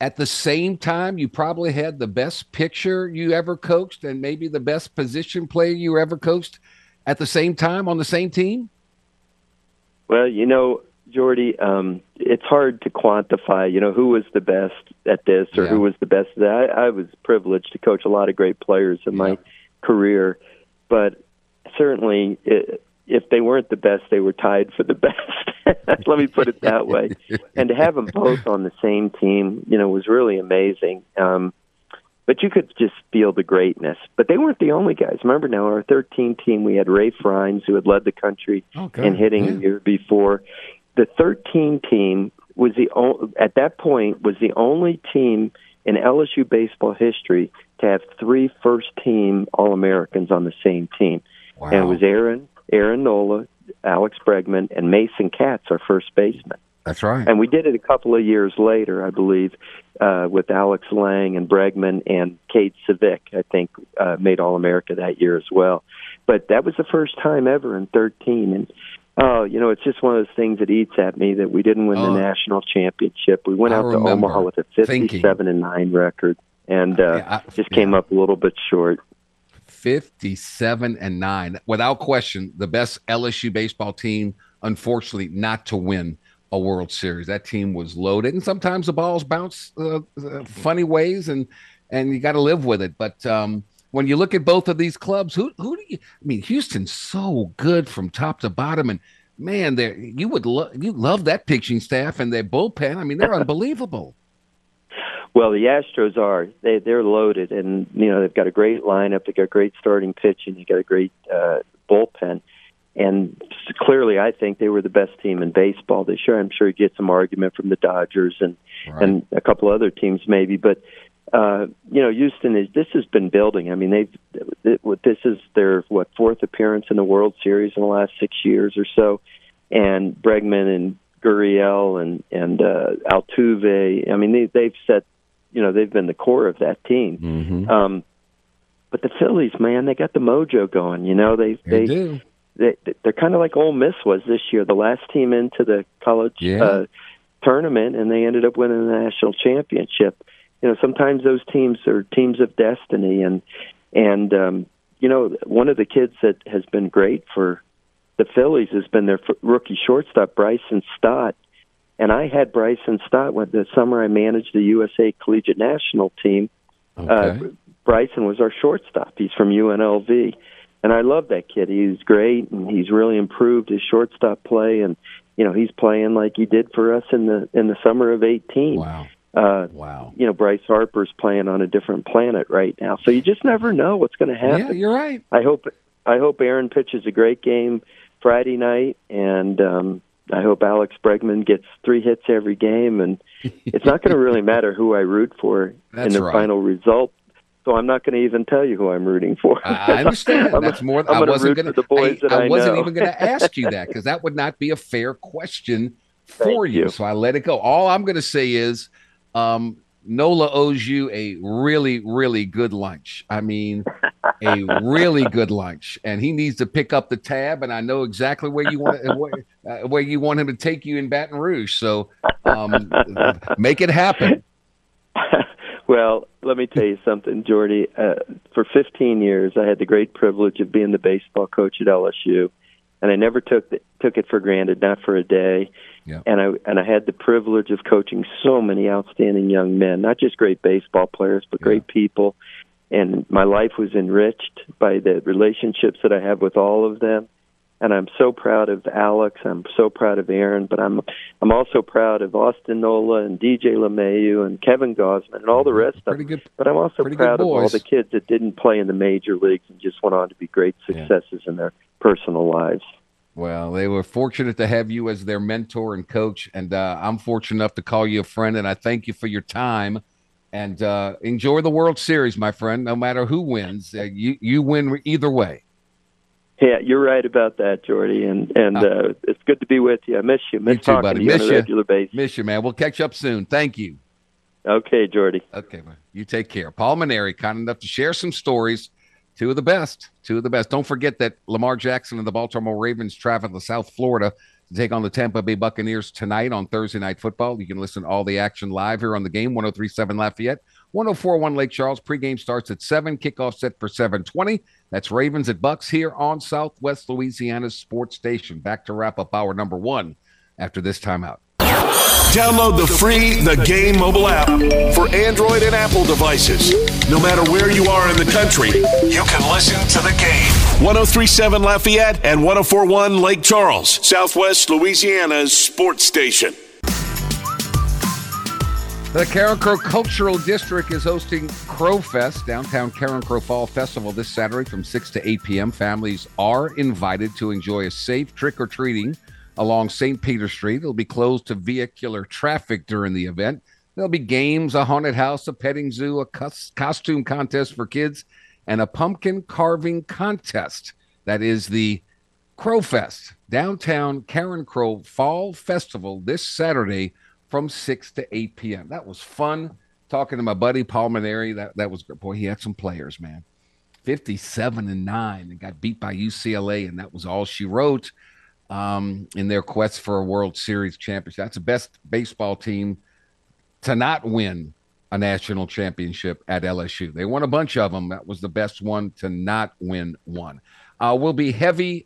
at the same time, you probably had the best pitcher you ever coached and maybe the best position player you ever coached at the same time on the same team? Well, Jordy, it's hard to quantify, who was the best at this or who was the best at that. I was privileged to coach a lot of great players in my career, but certainly if they weren't the best, they were tied for the best. Let me put it that way. And to have them both on the same team, was really amazing. But you could just feel the greatness. But they weren't the only guys. Remember now, our 13 team, we had Rafe Rhines, who had led the country in hitting the year before. The 13 team was the only team in LSU baseball history to have 3 first-team All-Americans on the same team. Wow. And it was Aaron Nola, Alex Bregman, and Mason Katz, our first baseman. That's right. And we did it a couple of years later, I believe, with Alex Lang and Bregman and Cade Civic, I think, made All-America that year as well. But that was the first time ever in 13, and it's just one of those things that eats at me that we didn't win the national championship. We went out to Omaha with a 57-9 record and came up a little bit short. 57-9. Without question, the best LSU baseball team, unfortunately, not to win a World Series. That team was loaded, and sometimes the balls bounce funny ways, and and you got to live with it. But when you look at both of these clubs, who do you? I mean, Houston's so good from top to bottom, and man, there you love that pitching staff and their bullpen. I mean, they're unbelievable. Well, the Astros are. They're loaded, and you know they've got a great lineup. They've got a great starting pitch, and you got a great bullpen. And clearly, I think they were the best team in baseball this year. I'm sure you get some argument from the Dodgers and a couple other teams maybe. But you know, Houston this has been building. I mean, this is their fourth appearance in the World Series in the last 6 years or so. And Bregman and Gurriel and Altuve. I mean, they've set. You know, they've been the core of that team. Mm-hmm. But the Phillies, man, they got the mojo going. You know, they're kind of like Ole Miss was this year, the last team into the college tournament, and they ended up winning the national championship. You know, sometimes those teams are teams of destiny, and you know, one of the kids that has been great for the Phillies has been their rookie shortstop, Bryson Stott. And I had Bryson Stott when the summer I managed the USA Collegiate National Team. Okay. Bryson was our shortstop. He's from UNLV. And I love that kid. He's great, and he's really improved his shortstop play. And, you know, he's playing like he did for us in the summer of 2018. Wow. You know, Bryce Harper's playing on a different planet right now. So you just never know what's going to happen. Yeah, you're right. I hope Aaron pitches a great game Friday night, and I hope Alex Bregman gets 3 hits every game, and it's not going to really matter who I root for in the final result. So I'm not going to even tell you who I'm rooting for. I understand. That's more. I'm going to root for the boys that I wasn't even going to ask you that, because that would not be a fair question for you. So I let it go. All I'm going to say is Nola owes you a really, really good lunch. I mean, a really good lunch, and he needs to pick up the tab. And I know exactly where you want where you want him to take you in Baton Rouge. So make it happen. Well, let me tell you something, Jordy. For 15 years, I had the great privilege of being the baseball coach at LSU, and I never took it for granted, not for a day. Yep. And I had the privilege of coaching so many outstanding young men, not just great baseball players, but great people. And my life was enriched by the relationships that I have with all of them. And I'm so proud of Alex. I'm so proud of Aaron. But I'm also proud of Austin Nola and DJ LeMahieu and Kevin Gausman and all the rest of them. But I'm also proud of all the kids that didn't play in the major leagues and just went on to be great successes in their personal lives. Well, they were fortunate to have you as their mentor and coach. And I'm fortunate enough to call you a friend. And I thank you for your time. And enjoy the World Series, my friend. No matter who wins, you win either way. Yeah, you're right about that, Jordy. And it's good to be with you. I miss you. Miss you too, buddy. Miss you on a regular basis. Miss you, man. We'll catch up soon. Thank you. Okay, Jordy. Okay, man. You take care. Paul Mainieri, kind enough to share some stories. Two of the best. Don't forget that Lamar Jackson and the Baltimore Ravens travel to South Florida to take on the Tampa Bay Buccaneers tonight on Thursday Night Football. You can listen to all the action live here on The Game, 103.7 Lafayette, 104.1 Lake Charles. Pregame starts at 7, kickoff set for 7:20. That's Ravens at Bucks here on Southwest Louisiana's sports station. Back to wrap up hour number 1 after this timeout. Download the free The Game mobile app for Android and Apple devices. No matter where you are in the country, you can listen to The Game. 103.7 Lafayette and 104.1 Lake Charles, Southwest Louisiana's sports station. The Carencro Cultural District is hosting Crow Fest, downtown Carencro Fall Festival, this Saturday from 6 to 8 p.m. Families are invited to enjoy a safe trick-or-treating along St. Peter Street. It'll be closed to vehicular traffic during the event. There'll be games, a haunted house, a petting zoo, a costume contest for kids, and a pumpkin carving contest. That is the Crow Fest, downtown Carencro Fall Festival, this Saturday from 6 to 8 p.m. That was fun talking to my buddy Paul Mainieri. That was good. Boy, he had some players, man. 57-9, and got beat by UCLA, and that was all she wrote in their quest for a World Series championship. That's the best baseball team to not win a national championship at LSU. They won a bunch of them. That was the best one to not win one. We'll be heavy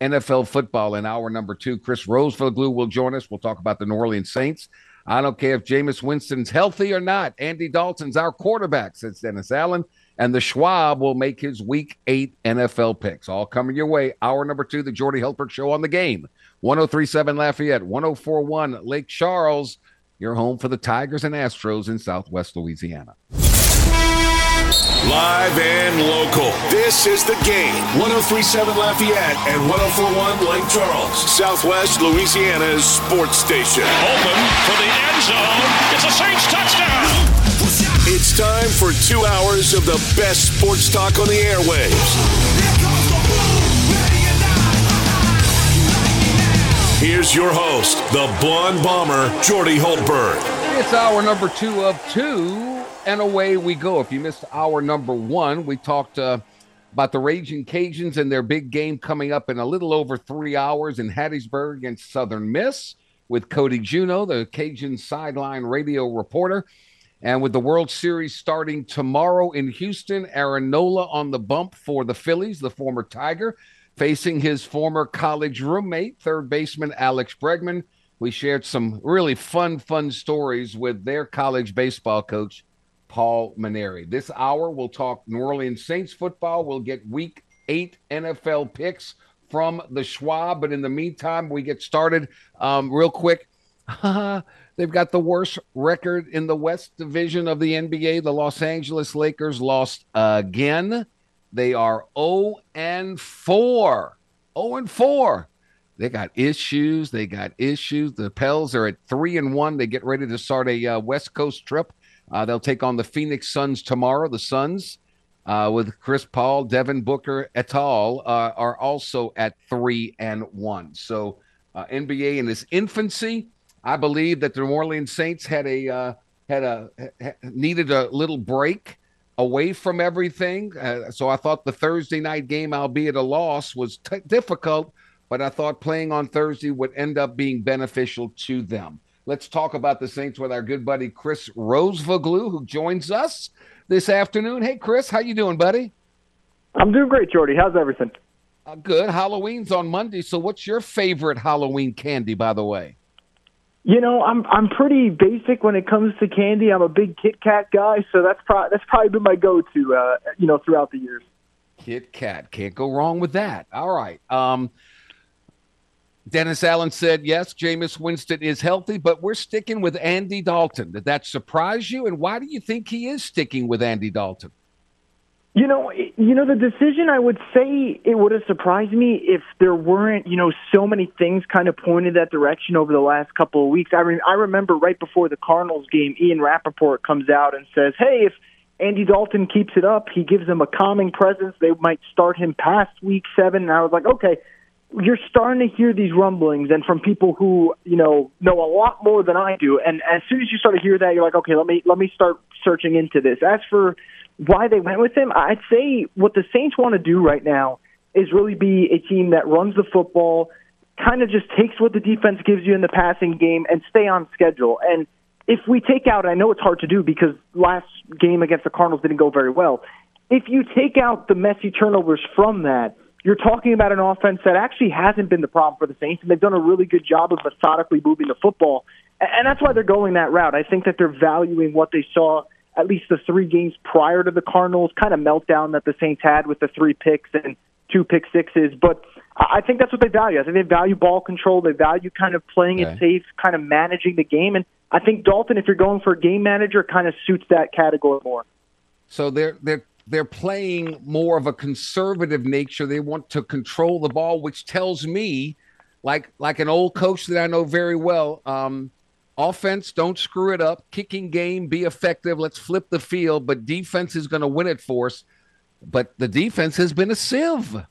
NFL football in hour number 2. Chris Rose for the Glue will join us. We'll talk about the New Orleans Saints. I don't care if Jameis Winston's healthy or not. Andy Dalton's our quarterback, says Dennis Allen. And the Schwab will make his Week 8 NFL picks. All coming your way. Hour number 2, the Jordy Hultberg Show on the Game. 103.7 Lafayette, 104.1 Lake Charles. Your home for the Tigers and Astros in Southwest Louisiana. Live and local. This is The Game. 103.7 Lafayette and 104.1 Lake Charles. Southwest Louisiana's sports station. Open for the end zone. It's a Saints touchdown. It's time for 2 hours of the best sports talk on the airwaves. Here's your host, the Blonde Bomber, Jordy Hultberg. It's hour number 2 of 2, and away we go. If you missed hour number 1, we talked about the Ragin' Cajuns and their big game coming up in a little over 3 hours in Hattiesburg against Southern Miss with Cody Juneau, the Cajun sideline radio reporter. And with the World Series starting tomorrow in Houston, Aaron Nola on the bump for the Phillies, the former Tiger, facing his former college roommate, third baseman Alex Bregman. We shared some really fun stories with their college baseball coach, Paul Mainieri. This hour, we'll talk New Orleans Saints football. We'll get Week 8 NFL picks from the Schwab. But in the meantime, we get started real quick. They've got the worst record in the West Division of the NBA. The Los Angeles Lakers lost again. They are 0-4. 0-4. They got issues. The Pels are at 3-1. They get ready to start a West Coast trip. They'll take on the Phoenix Suns tomorrow. The Suns, with Chris Paul, Devin Booker, et al., are also at 3-1. So NBA in its infancy. I believe that the New Orleans Saints needed a little break away from everything. So I thought the Thursday night game, albeit a loss, was difficult, but I thought playing on Thursday would end up being beneficial to them. Let's talk about the Saints with our good buddy Chris Rosevoglu, who joins us this afternoon. Hey, Chris, how you doing, buddy? I'm doing great, Jordy. How's everything? Good. Halloween's on Monday, so what's your favorite Halloween candy, by the way? You know, I'm pretty basic when it comes to candy. I'm a big Kit Kat guy, so that's probably been my go-to, throughout the years. Kit Kat, can't go wrong with that. All right. Dennis Allen said, yes, Jameis Winston is healthy, but we're sticking with Andy Dalton. Did that surprise you, and why do you think he is sticking with Andy Dalton? You know, the decision, I would say it would have surprised me if there weren't, so many things kind of pointed that direction over the last couple of weeks. I remember right before the Cardinals game, Ian Rappaport comes out and says, hey, if Andy Dalton keeps it up, he gives them a calming presence. They might start him past Week 7. And I was like, okay, you're starting to hear these rumblings and from people who, know a lot more than I do. And as soon as you start to hear that, you're like, okay, let me start searching into this. As for why they went with him, I'd say what the Saints want to do right now is really be a team that runs the football, kind of just takes what the defense gives you in the passing game, and stay on schedule. And if we take out, I know it's hard to do because last game against the Cardinals didn't go very well. If you take out the messy turnovers from that, you're talking about an offense that actually hasn't been the problem for the Saints, and they've done a really good job of methodically moving the football. And that's why they're going that route. I think that they're valuing what they saw at least the 3 games prior to the Cardinals kind of meltdown that the Saints had with the 3 picks and 2 pick sixes. But I think that's what they value. I think they value ball control. They value kind of playing it safe, kind of managing the game. And I think Dalton, if you're going for a game manager, kind of suits that category more. So they're playing more of a conservative nature. They want to control the ball, which tells me, like an old coach that I know very well, offense, don't screw it up. Kicking game, be effective. Let's flip the field, but defense is going to win it for us. But the defense has been a sieve.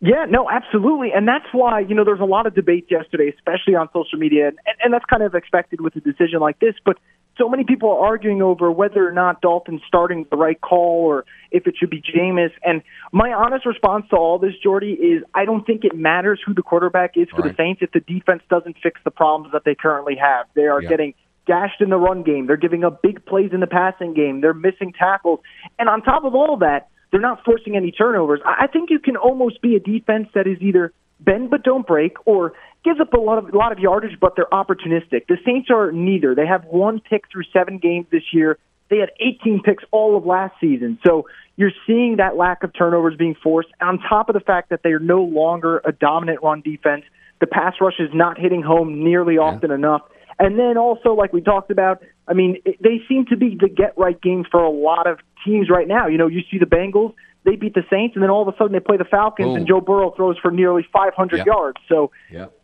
Yeah, no, absolutely. And that's why, there's a lot of debate yesterday, especially on social media, and that's kind of expected with a decision like this. But so many people are arguing over whether or not Dalton's starting the right call or if it should be Jameis. And my honest response to all this, Jordy, is I don't think it matters who the quarterback is for the Saints if the defense doesn't fix the problems that they currently have. They are getting gashed in the run game. They're giving up big plays in the passing game. They're missing tackles. And on top of all that, they're not forcing any turnovers. I think you can almost be a defense that is either bend but don't break or gives up a lot of yardage, but they're opportunistic. The Saints are neither. They have one pick through 7 games this year. They had 18 picks all of last season. So you're seeing that lack of turnovers being forced on top of the fact that they are no longer a dominant run defense. The pass rush is not hitting home nearly often enough. And then also, like we talked about, I mean, they seem to be the get-right game for a lot of teams right now. You know, you see the Bengals, they beat the Saints, and then all of a sudden they play the Falcons, and Joe Burrow throws for nearly 500 yards. So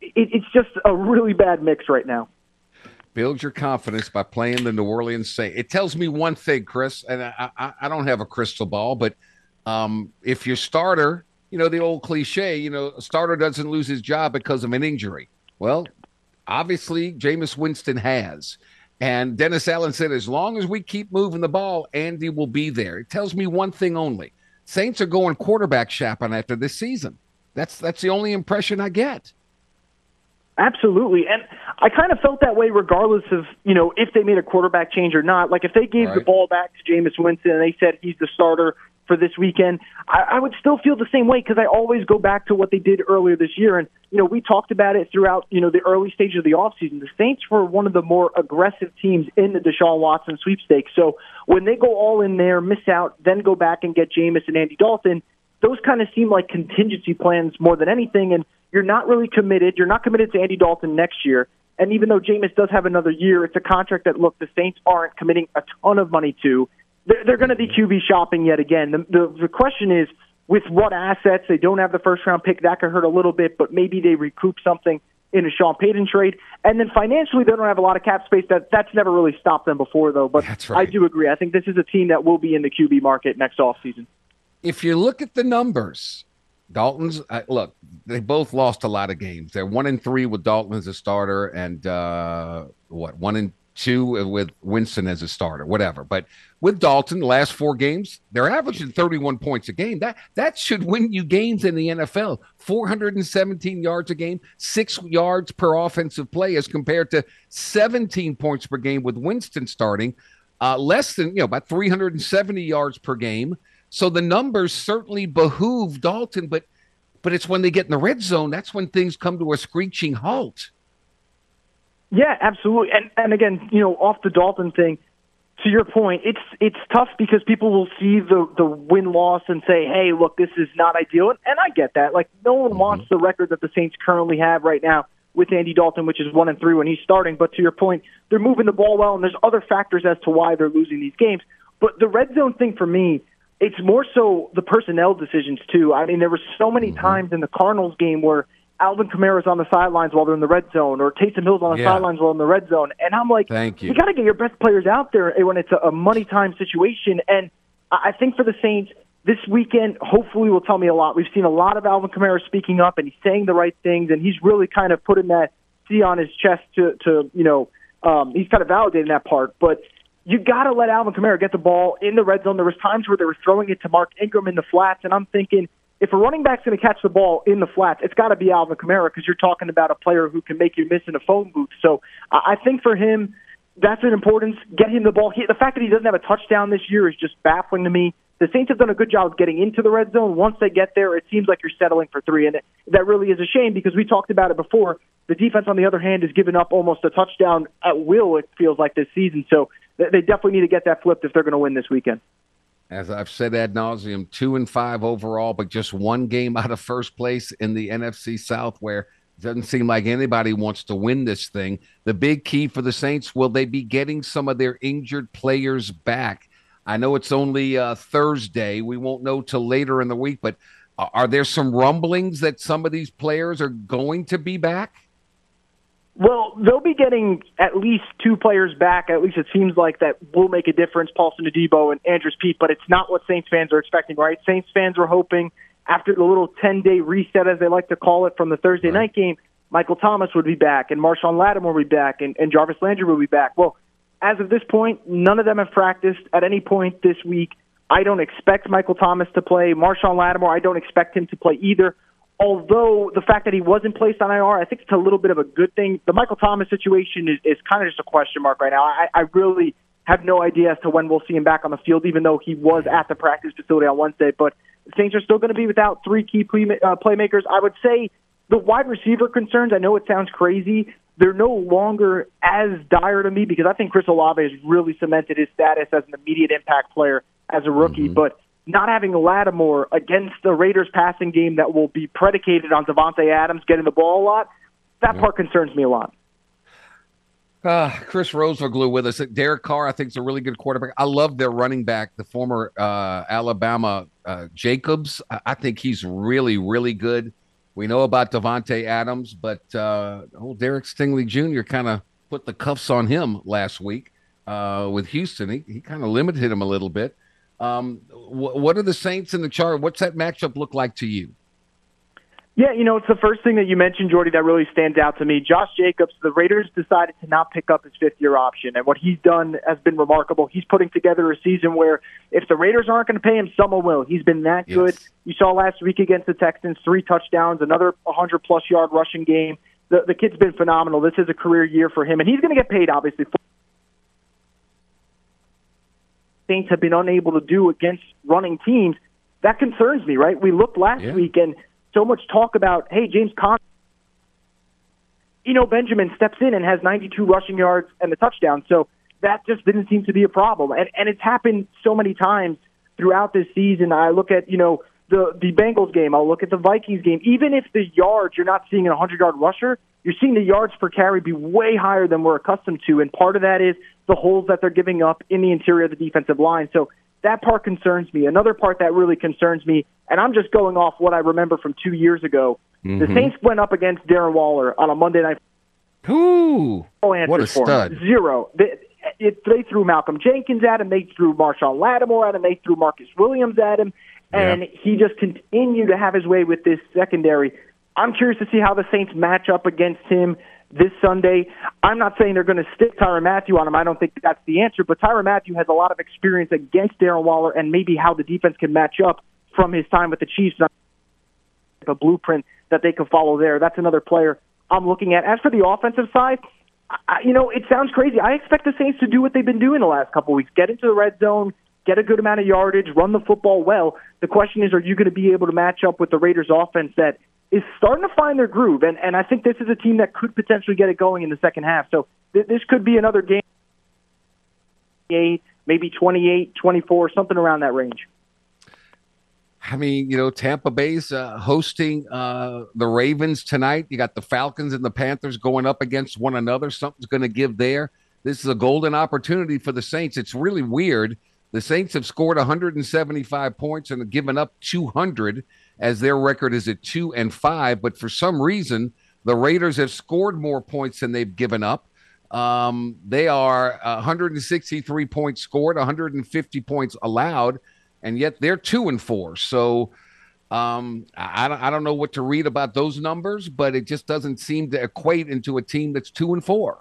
it's just a really bad mix right now. Build your confidence by playing the New Orleans Saints. It tells me one thing, Chris, and I don't have a crystal ball, but if your starter, you know, the old cliche, you know, a starter doesn't lose his job because of an injury. Well, obviously, Jameis Winston has. And Dennis Allen said, as long as we keep moving the ball, Andy will be there. It tells me one thing only. Saints are going quarterback shopping after this season. That's the only impression I get. Absolutely. And I kind of felt that way regardless of, you know, if they made a quarterback change or not. Like, if they gave the ball back to Jameis Winston and they said he's the starter for this weekend, I would still feel the same way, because I always go back to what they did earlier this year. And, you know, we talked about it throughout, you know, the early stage of the offseason. The Saints were one of the more aggressive teams in the Deshaun Watson sweepstakes. So when they go all in there, miss out, then go back and get Jameis and Andy Dalton, those kind of seem like contingency plans more than anything. And you're not really committed. You're not committed to Andy Dalton next year. And even though Jameis does have another year, it's a contract that, look, the Saints aren't committing a ton of money to. They're going to be QB shopping yet again. The question is, with what assets? They don't have the first-round pick. That could hurt a little bit, but maybe they recoup something in a Sean Payton trade. And then financially, they don't have a lot of cap space. That's never really stopped them before, though. But that's right. I do agree. I think this is a team that will be in the QB market next offseason. If you look at the numbers, Dalton's look, they both lost a lot of games. They're 1-3 with Dalton as a starter and 1-2 with Winston as a starter, whatever. But with Dalton, the last 4 games, they're averaging 31 points a game. That should win you games in the NFL. 417 yards a game, 6 yards per offensive play as compared to 17 points per game with Winston starting, less than, you know, about 370 yards per game. So the numbers certainly behoove Dalton, but it's when they get in the red zone, that's when things come to a screeching halt. Yeah, absolutely. And again, you know, off the Dalton thing, to your point, it's tough because people will see the win-loss and say, hey, look, this is not ideal. And I get that. Like, no one wants the record that the Saints currently have right now with Andy Dalton, which is 1-3 when he's starting. But to your point, they're moving the ball well, and there's other factors as to why they're losing these games. But the red zone thing for me, it's more so the personnel decisions, too. I mean, there were so many times in the Cardinals game where Alvin Kamara's on the sidelines while they're in the red zone, or Taysom Hill's on the sidelines while in the red zone. And I'm like, you got to get your best players out there when it's a money time situation. And I think for the Saints, this weekend hopefully will tell me a lot. We've seen a lot of Alvin Kamara speaking up, and he's saying the right things, and he's really kind of putting that C on his chest to you know, he's kind of validating that part. But you got to let Alvin Kamara get the ball in the red zone. There was times where they were throwing it to Mark Ingram in the flats, and I'm thinking, if a running back's going to catch the ball in the flats, it's got to be Alvin Kamara, because you're talking about a player who can make you miss in a phone booth. So I think for him, that's an importance. Get him the ball. The fact that he doesn't have a touchdown this year is just baffling to me. The Saints have done a good job of getting into the red zone. Once they get there, it seems like you're settling for 3. And that really is a shame, because we talked about it before. The defense, on the other hand, has given up almost a touchdown at will, it feels like, this season. So they definitely need to get that flipped if they're going to win this weekend. As I've said ad nauseum, 2-5 overall, but just one game out of first place in the NFC South, where it doesn't seem like anybody wants to win this thing. The big key for the Saints, will they be getting some of their injured players back? I know it's only Thursday. We won't know till later in the week, but are there some rumblings that some of these players are going to be back? Well, they'll be getting at least 2 players back, at least it seems like, that will make a difference, Paulson Adebo and Andres Pete, but it's not what Saints fans are expecting, right? Saints fans were hoping after the little 10-day reset, as they like to call it, from the Thursday night game, Michael Thomas would be back, and Marshawn Lattimore would be back, and Jarvis Landry would be back. Well, as of this point, none of them have practiced at any point this week. I don't expect Michael Thomas to play. Marshawn Lattimore, I don't expect him to play either. Although the fact that he wasn't placed on IR, I think it's a little bit of a good thing. The Michael Thomas situation is kind of just a question mark right now. I really have no idea as to when we'll see him back on the field, even though he was at the practice facility on Wednesday. But the Saints are still going to be without 3 key playmakers. I would say the wide receiver concerns, I know it sounds crazy, they're no longer as dire to me because I think Chris Olave has really cemented his status as an immediate impact player as a rookie. Mm-hmm. But not having Lattimore against the Raiders passing game that will be predicated on Devontae Adams getting the ball a lot, that part concerns me a lot. Chris Rosenglue with us. Derek Carr, I think, is a really good quarterback. I love their running back, the former Alabama Jacobs. I think he's really, really good. We know about Devontae Adams, but old Derek Stingley Jr. kind of put the cuffs on him last week with Houston. He kind of limited him a little bit. What are the Saints and the Chargers? What's that matchup look like to you? Yeah, you know, it's the first thing that you mentioned, Jordy, that really stands out to me. Josh Jacobs, the Raiders decided to not pick up his fifth-year option, and what he's done has been remarkable. He's putting together a season where if the Raiders aren't going to pay him, someone will. He's been that good. You saw last week against the Texans, 3 touchdowns, another 100-plus-yard rushing game. The kid's been phenomenal. This is a career year for him, and he's going to get paid, obviously. Saints have been unable to do against running teams. That concerns me, right? We looked last week, and so much talk about, hey, James Conner, Eno Benjamin steps in and has 92 rushing yards and the touchdown. So that just didn't seem to be a problem. And it's happened so many times throughout this season. I look at, you know, the Bengals game. I'll look at the Vikings game. Even if the yards, you're not seeing a 100-yard rusher, you're seeing the yards per carry be way higher than we're accustomed to. And part of that is the holes that they're giving up in the interior of the defensive line. So that part concerns me. Another part that really concerns me, and I'm just going off what I remember from 2 years ago. Mm-hmm. The Saints went up against Darren Waller on a Monday night. Ooh, what a stud. Zero. They threw Malcolm Jenkins at him. They threw Marshawn Lattimore at him. They threw Marcus Williams at him. And he just continued to have his way with this secondary. I'm curious to see how the Saints match up against him this Sunday. I'm not saying they're going to stick Tyrann Mathieu on him. I don't think that's the answer. But Tyrann Mathieu has a lot of experience against Darren Waller and maybe how the defense can match up from his time with the Chiefs. A blueprint that they can follow there. That's another player I'm looking at. As for the offensive side, you know, it sounds crazy. I expect the Saints to do what they've been doing the last couple of weeks. Get into the red zone, get a good amount of yardage, run the football well. The question is, are you going to be able to match up with the Raiders offense that is starting to find their groove? And I think this is a team that could potentially get it going in the second half. So this could be another game, maybe 28, 24, something around that range. I mean, you know, Tampa Bay's hosting the Ravens tonight. You got the Falcons and the Panthers going up against one another. Something's going to give there. This is a golden opportunity for the Saints. It's really weird. The Saints have scored 175 points and have given up 200, as their record is at 2-5. But for some reason, the Raiders have scored more points than they've given up. They are 163 points scored, 150 points allowed. And yet they're 2-4. So I don't know what to read about those numbers, but it just doesn't seem to equate into a team that's 2-4.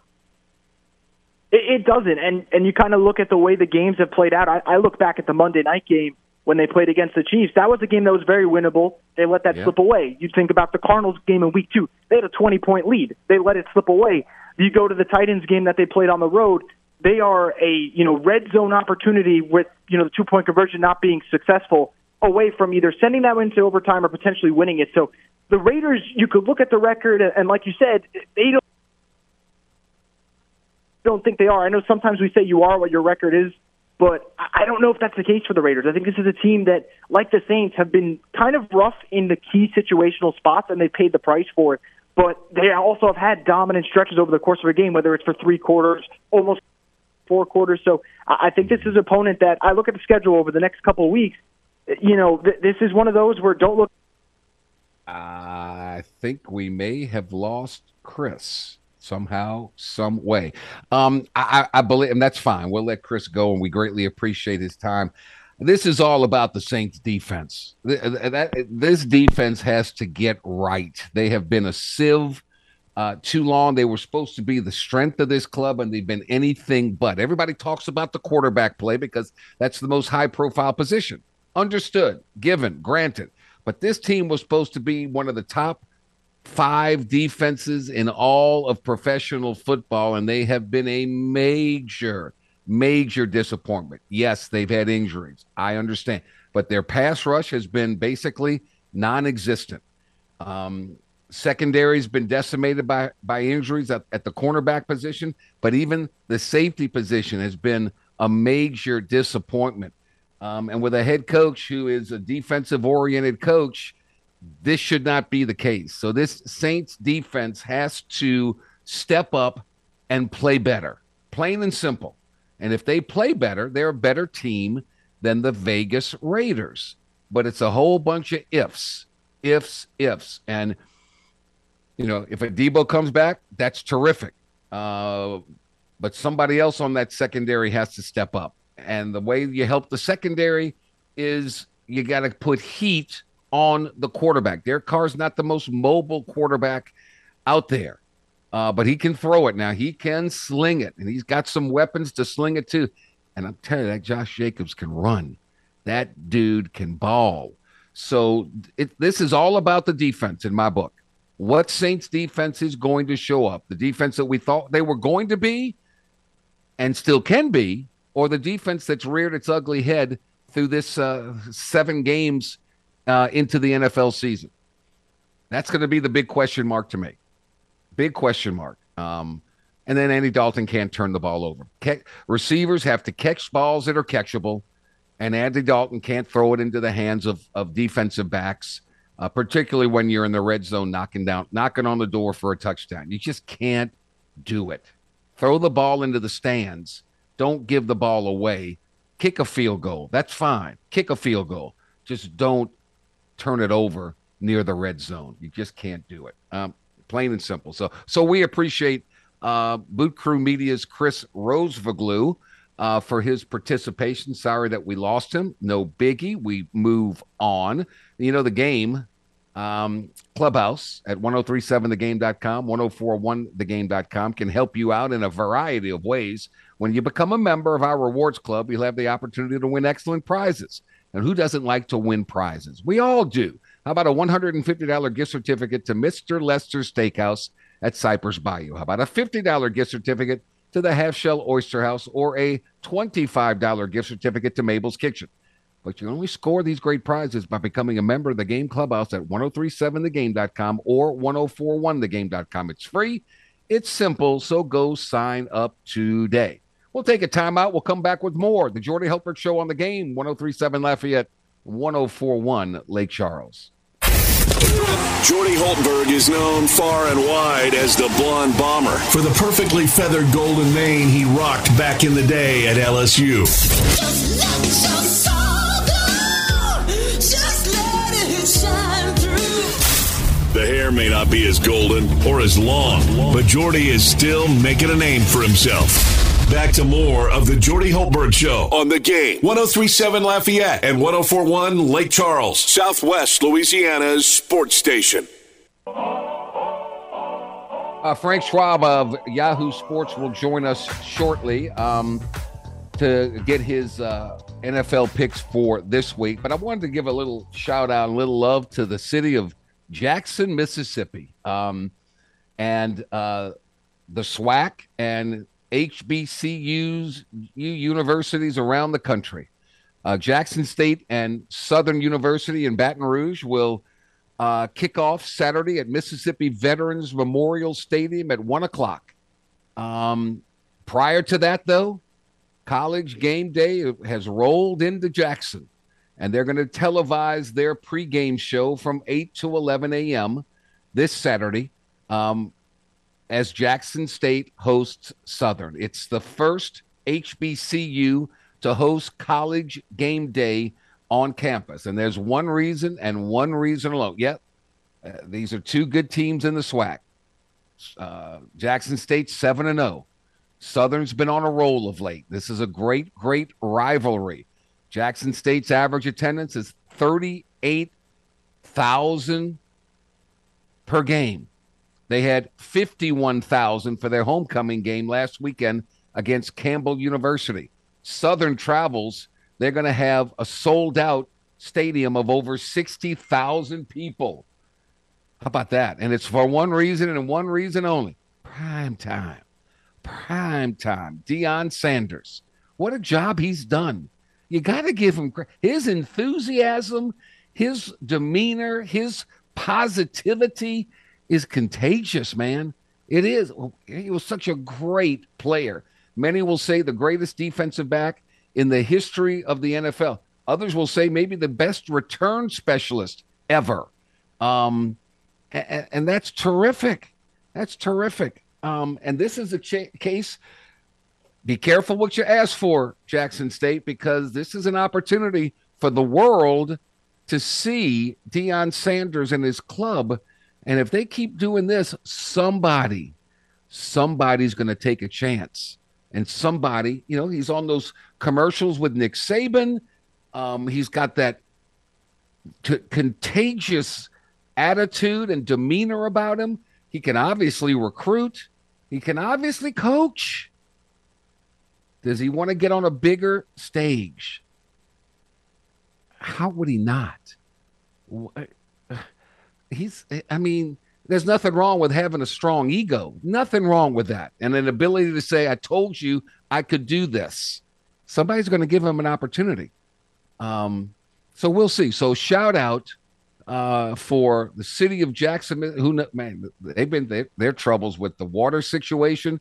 It doesn't. And you kind of look at the way the games have played out. I look back at the Monday night game when they played against the Chiefs. That was a game that was very winnable. They let that slip away. You think about the Cardinals game in week 2. They had a 20-point lead. They let it slip away. You go to the Titans game that they played on the road. They are a, you know, red zone opportunity with, you know, the 2-point conversion not being successful away from either sending that into overtime or potentially winning it. So the Raiders, you could look at the record, and like you said, they don't think they are. I know sometimes we say you are what your record is, but I don't know if that's the case for the Raiders. I think this is a team that, like the Saints, have been kind of rough in the key situational spots, and they paid the price for it. But they also have had dominant stretches over the course of a game, whether it's for 3 quarters, almost 4 quarters. So I think this is an opponent that I look at the schedule over the next couple of weeks. You know, this is one of those where don't look. I think we may have lost Chris somehow, some way. I believe, and that's fine. We'll let Chris go, and we greatly appreciate his time. This is all about the Saints defense. This defense has to get right. They have been a sieve too long. They were supposed to be the strength of this club, and they've been anything but. Everybody talks about the quarterback play because that's the most high-profile position. Understood, given, granted. But this team was supposed to be one of the top 5 defenses in all of professional football, and they have been a major, major disappointment. Yes, they've had injuries. I understand. But their pass rush has been basically non-existent. Secondary's been decimated by injuries at the cornerback position, but even the safety position has been a major disappointment. And with a head coach who is a defensive-oriented coach, this should not be the case. So this Saints defense has to step up and play better, plain and simple. And if they play better, they're a better team than the Vegas Raiders. But it's a whole bunch of ifs, ifs, ifs. And, you know, if Adebo comes back, that's terrific. But somebody else on that secondary has to step up. And the way you help the secondary is you got to put heat on the quarterback. Derek Carr's not the most mobile quarterback out there, but he can throw it now. He can sling it, and he's got some weapons to sling it too. And I'm telling you, that Josh Jacobs can run. That dude can ball. So this is all about the defense in my book. What Saints defense is going to show up, the defense that we thought they were going to be and still can be, or the defense that's reared its ugly head through this 7 games into the NFL season. That's going to be the big question mark to me. Big question mark. And then Andy Dalton can't turn the ball over. Receivers have to catch balls that are catchable, and Andy Dalton can't throw it into the hands of defensive backs, particularly when you're in the red zone knocking on the door for a touchdown. You just can't do it. Throw the ball into the stands. Don't give the ball away. Kick a field goal. That's fine. Kick a field goal. Just don't turn it over near the red zone. You just can't do it. Plain and simple. So we appreciate Boot Crew Media's Chris Rosevoglu for his participation. Sorry that we lost him. No biggie. We move on. You know, the game, Clubhouse at 1037thegame.com, 1041thegame.com can help you out in a variety of ways. When you become a member of our rewards club, you'll have the opportunity to win excellent prizes. And who doesn't like to win prizes? We all do. How about a $150 gift certificate to Mr. Lester's Steakhouse at Cypress Bayou? How about a $50 gift certificate to the Half Shell Oyster House, or a $25 gift certificate to Mabel's Kitchen? But you only score these great prizes by becoming a member of the Game Clubhouse at 1037thegame.com or 1041thegame.com. It's free. It's simple. So go sign up today. We'll take a timeout. We'll come back with more. The Jordy Hultberg Show on the Game, 103.7 Lafayette, 104.1 Lake Charles. Jordy Hultberg is known far and wide as the Blonde Bomber for the perfectly feathered golden mane he rocked back in the day at LSU. Just let your soul go. Just let it shine through. The hair may not be as golden or as long, but Jordy is still making a name for himself. Back to more of the Jordy Hultberg Show on the Game. 103.7 Lafayette and 104.1 Lake Charles, Southwest Louisiana's sports station. Frank Schwab of Yahoo Sports will join us shortly to get his NFL picks for this week. But I wanted to give a little shout out, a little love to the city of Jackson, Mississippi, and the SWAC and HBCUs, universities around the country. Jackson State and Southern University in Baton Rouge will kick off Saturday at Mississippi Veterans Memorial Stadium at 1 o'clock. Prior to that, though, College Game Day has rolled into Jackson, and they're going to televise their pregame show from 8 to 11 a.m. this Saturday. As Jackson State hosts Southern. It's the first HBCU to host College Game Day on campus. And there's one reason and one reason alone. Yep, these are two good teams in the SWAC. Jackson State 7-0. Southern's been on a roll of late. This is a great, great rivalry. Jackson State's average attendance is 38,000 per game. They had 51,000 for their homecoming game last weekend against Campbell University. Southern travels. They're going to have a sold-out stadium of over 60,000 people. How about that? And it's for one reason and one reason only. Prime time. Prime time. Deion Sanders. What a job he's done. You got to give him credit. His enthusiasm, his demeanor, his positivity, is contagious, man. It is. He was such a great player. Many will say the greatest defensive back in the history of the NFL. Others will say maybe the best return specialist ever. And that's terrific. That's terrific. And this is a case. Be careful what you ask for, Jackson State, because this is an opportunity for the world to see Deion Sanders and his club. And if they keep doing this, somebody's going to take a chance. And somebody, you know, he's on those commercials with Nick Saban. He's got that contagious attitude and demeanor about him. He can obviously recruit. He can obviously coach. Does he want to get on a bigger stage? How would he not? I mean, there's nothing wrong with having a strong ego. Nothing wrong with that. And an ability to say, I told you I could do this. Somebody's going to give him an opportunity. So we'll see. So shout out for the city of Jacksonville. Their troubles with the water situation.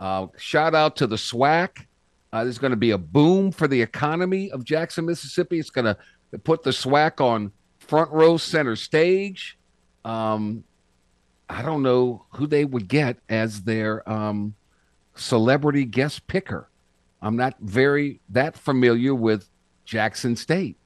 Shout out to the SWAC. There's going to be a boom for the economy of Jackson, Mississippi. It's going to put the SWAC on front row center stage. I don't know who they would get as their celebrity guest picker. I'm not that familiar with Jackson State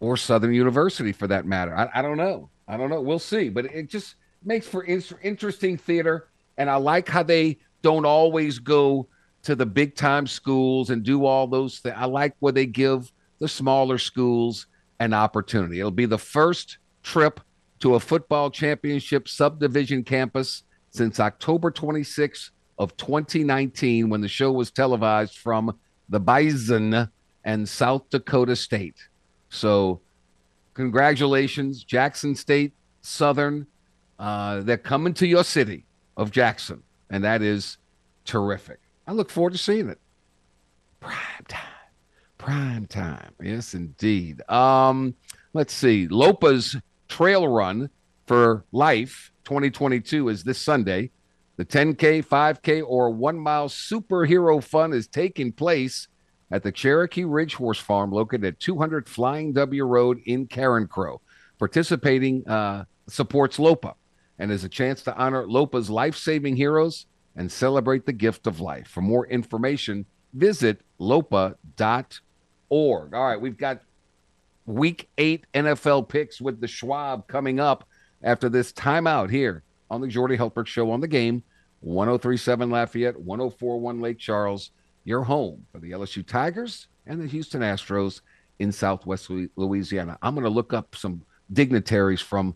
or Southern University for that matter. I don't know. We'll see. But it just makes for interesting theater. And I like how they don't always go to the big time schools and do all those things. I like where they give the smaller schools an opportunity. It'll be the first trip to a football championship subdivision campus since October 26th of 2019, when the show was televised from the Bison and South Dakota State. So congratulations, Jackson State, Southern. They're coming to your city of Jackson, and that is terrific. I look forward to seeing it. Prime time. Yes, indeed. Let's see. LOPA's Trail Run for Life 2022 is this Sunday. The 10K, 5K, or 1 mile superhero fun is taking place at the Cherokee Ridge Horse Farm, located at 200 Flying W Road in Karen Crow. Participating supports LOPA and is a chance to honor LOPA's life-saving heroes and celebrate the gift of life. For more information, visit LOPA.org. All right, we've got Week 8 NFL picks with the Schwab coming up after this timeout here on the Jordy Hultberg Show on the Game, 103.7 Lafayette, 104.1 Lake Charles, your home for the LSU Tigers and the Houston Astros in Southwest Louisiana. I'm going to look up some dignitaries from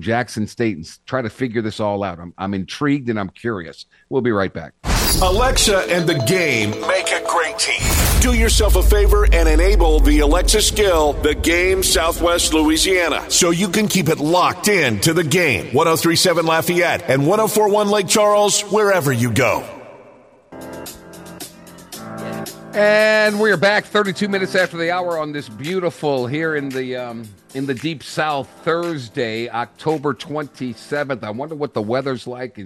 Jackson State and try to figure this all out. I'm intrigued and I'm curious. We'll be right back. Alexa and the Game make a great team. Do yourself a favor and enable the Alexa skill, The Game Southwest Louisiana, so you can keep it locked in to The Game. 103.7 Lafayette and 104.1 Lake Charles, wherever you go. And we're back 32 minutes after the hour on this beautiful here in the Deep South Thursday, October 27th. I wonder what the weather's like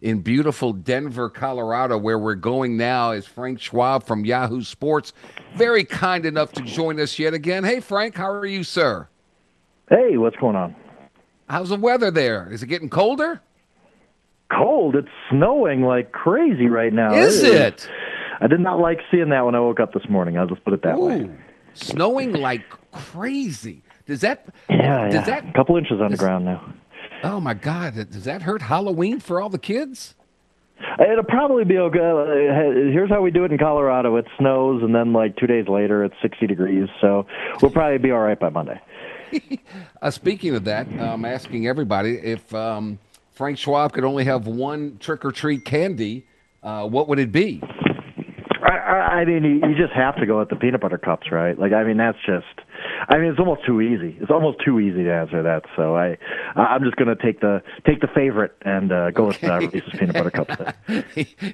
in beautiful Denver, Colorado, where we're going now is Frank Schwab from Yahoo Sports. Very kind enough to join us yet again. Hey, Frank, how are you, sir? Hey, what's going on? How's the weather there? Is it getting colder? Cold. It's snowing like crazy right now. Is it? I did not like seeing that when I woke up this morning. I'll just put it that way. Snowing like crazy. Does that a couple inches on the ground now? Oh my God! Does that hurt Halloween for all the kids? It'll probably be okay. Here's how we do it in Colorado: it snows, and then like 2 days later, it's 60 degrees. So we'll probably be all right by Monday. Speaking of that, I'm asking everybody if Frank Schwab could only have one trick or treat candy, what would it be? I mean, you just have to go with the peanut butter cups, right? Like, I mean, that's just, I mean, it's almost too easy. It's almost too easy to answer that. So I'm just going to take the favorite and go with Reese's peanut butter cups.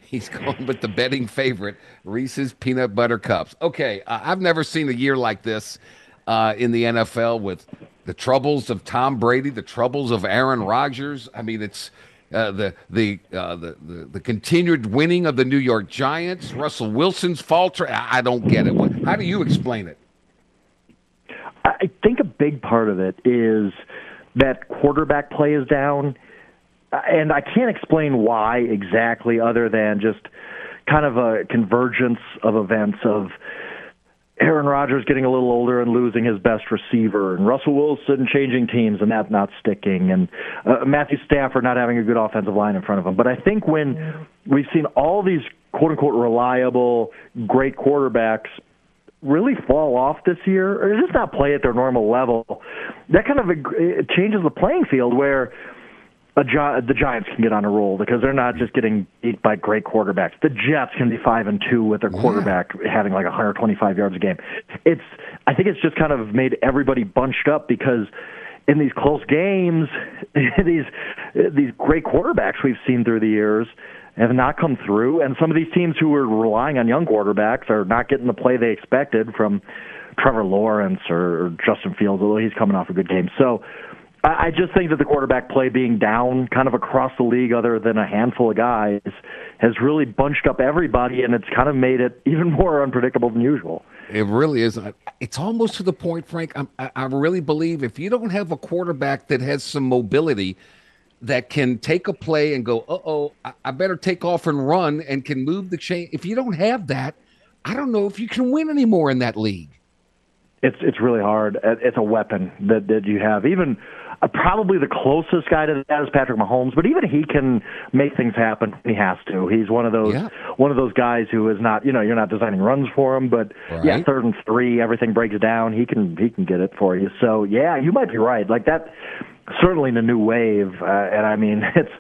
He's going with the betting favorite, Reese's peanut butter cups. Okay, I've never seen a year like this in the NFL with the troubles of Tom Brady, the troubles of Aaron Rodgers. I mean, it's the continued winning of the New York Giants, Russell Wilson's falter. I don't get it. How do you explain it? I think a big part of it is that quarterback play is down, and I can't explain why exactly other than just kind of a convergence of events of Aaron Rodgers getting a little older and losing his best receiver, and Russell Wilson changing teams and that not sticking, and Matthew Stafford not having a good offensive line in front of him. But I think when we've seen all these quote-unquote reliable, great quarterbacks really fall off this year or just not play at their normal level, that kind of it changes the playing field where the Giants can get on a roll because they're not just getting beat by great quarterbacks. The Jets can be 5-2 with their quarterback having like 125 yards a game. I think it's just kind of made everybody bunched up because in these close games, these great quarterbacks we've seen through the years have not come through, and some of these teams who were relying on young quarterbacks are not getting the play they expected from Trevor Lawrence or Justin Fields, although he's coming off a good game. So I just think that the quarterback play being down kind of across the league other than a handful of guys has really bunched up everybody, and it's kind of made it even more unpredictable than usual. It really is. It's almost to the point, Frank, I really believe if you don't have a quarterback that has some mobility that can take a play and go, I better take off and run and can move the chain. If you don't have that, I don't know if you can win anymore in that league. It's really hard. It's a weapon that you have. Even probably the closest guy to that is Patrick Mahomes, but even he can make things happen when he has to. He's one of those guys who is not, you're not designing runs for him, but right. Yeah, 3rd and 3, everything breaks down. He can get it for you. So yeah, you might be right. Like that, certainly in the new wave. And I mean, it's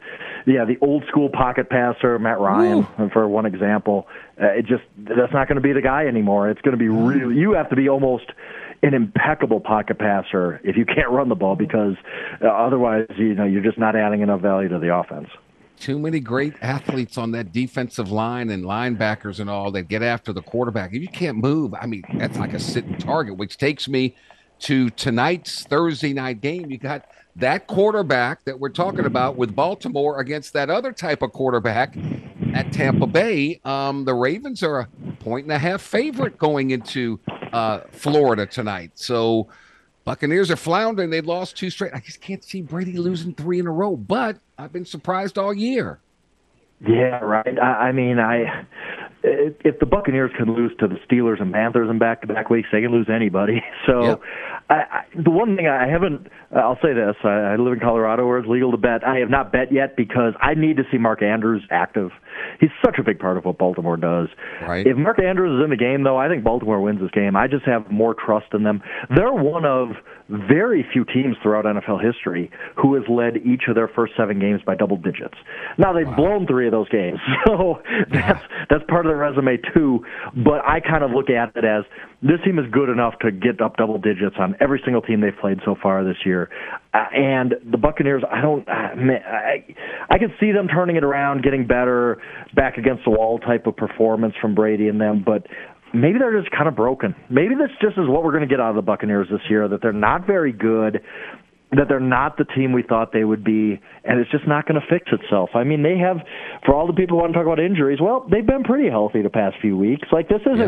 the old school pocket passer, Matt Ryan, for one example. That's not going to be the guy anymore. It's going to be really, you have to be almost an impeccable pocket passer if you can't run the ball because otherwise, you're just not adding enough value to the offense. Too many great athletes on that defensive line and linebackers and all that get after the quarterback. If you can't move, I mean, that's like a sitting target, which takes me to tonight's Thursday night game. You got that quarterback that we're talking about with Baltimore against that other type of quarterback at Tampa Bay. The Ravens are a 1.5 favorite going into Florida tonight. So Buccaneers are floundering. They lost 2 straight. I just can't see Brady losing 3 in a row, but I've been surprised all year. Yeah, right. I mean, if the Buccaneers can lose to the Steelers and Panthers in back-to-back weeks, they can lose anybody. So yep. The one thing I haven't – I'll say this. I live in Colorado where it's legal to bet. I have not bet yet because I need to see Mark Andrews active. He's such a big part of what Baltimore does. Right. If Mark Andrews is in the game, though, I think Baltimore wins this game. I just have more trust in them. They're one of very few teams throughout NFL history who has led each of their first 7 games by double digits. Now, they've blown 3 of those games, so that's part of their resume, too. But I kind of look at it as this team is good enough to get up double digits on every single team they've played so far this year. And the Buccaneers, I can see them turning it around, getting better, back against the wall type of performance from Brady and them, but maybe they're just kind of broken. Maybe this just is what we're going to get out of the Buccaneers this year, that they're not very good, that they're not the team we thought they would be, and it's just not going to fix itself. I mean, they have, for all the people who want to talk about injuries, well, they've been pretty healthy the past few weeks. Like, this isn't,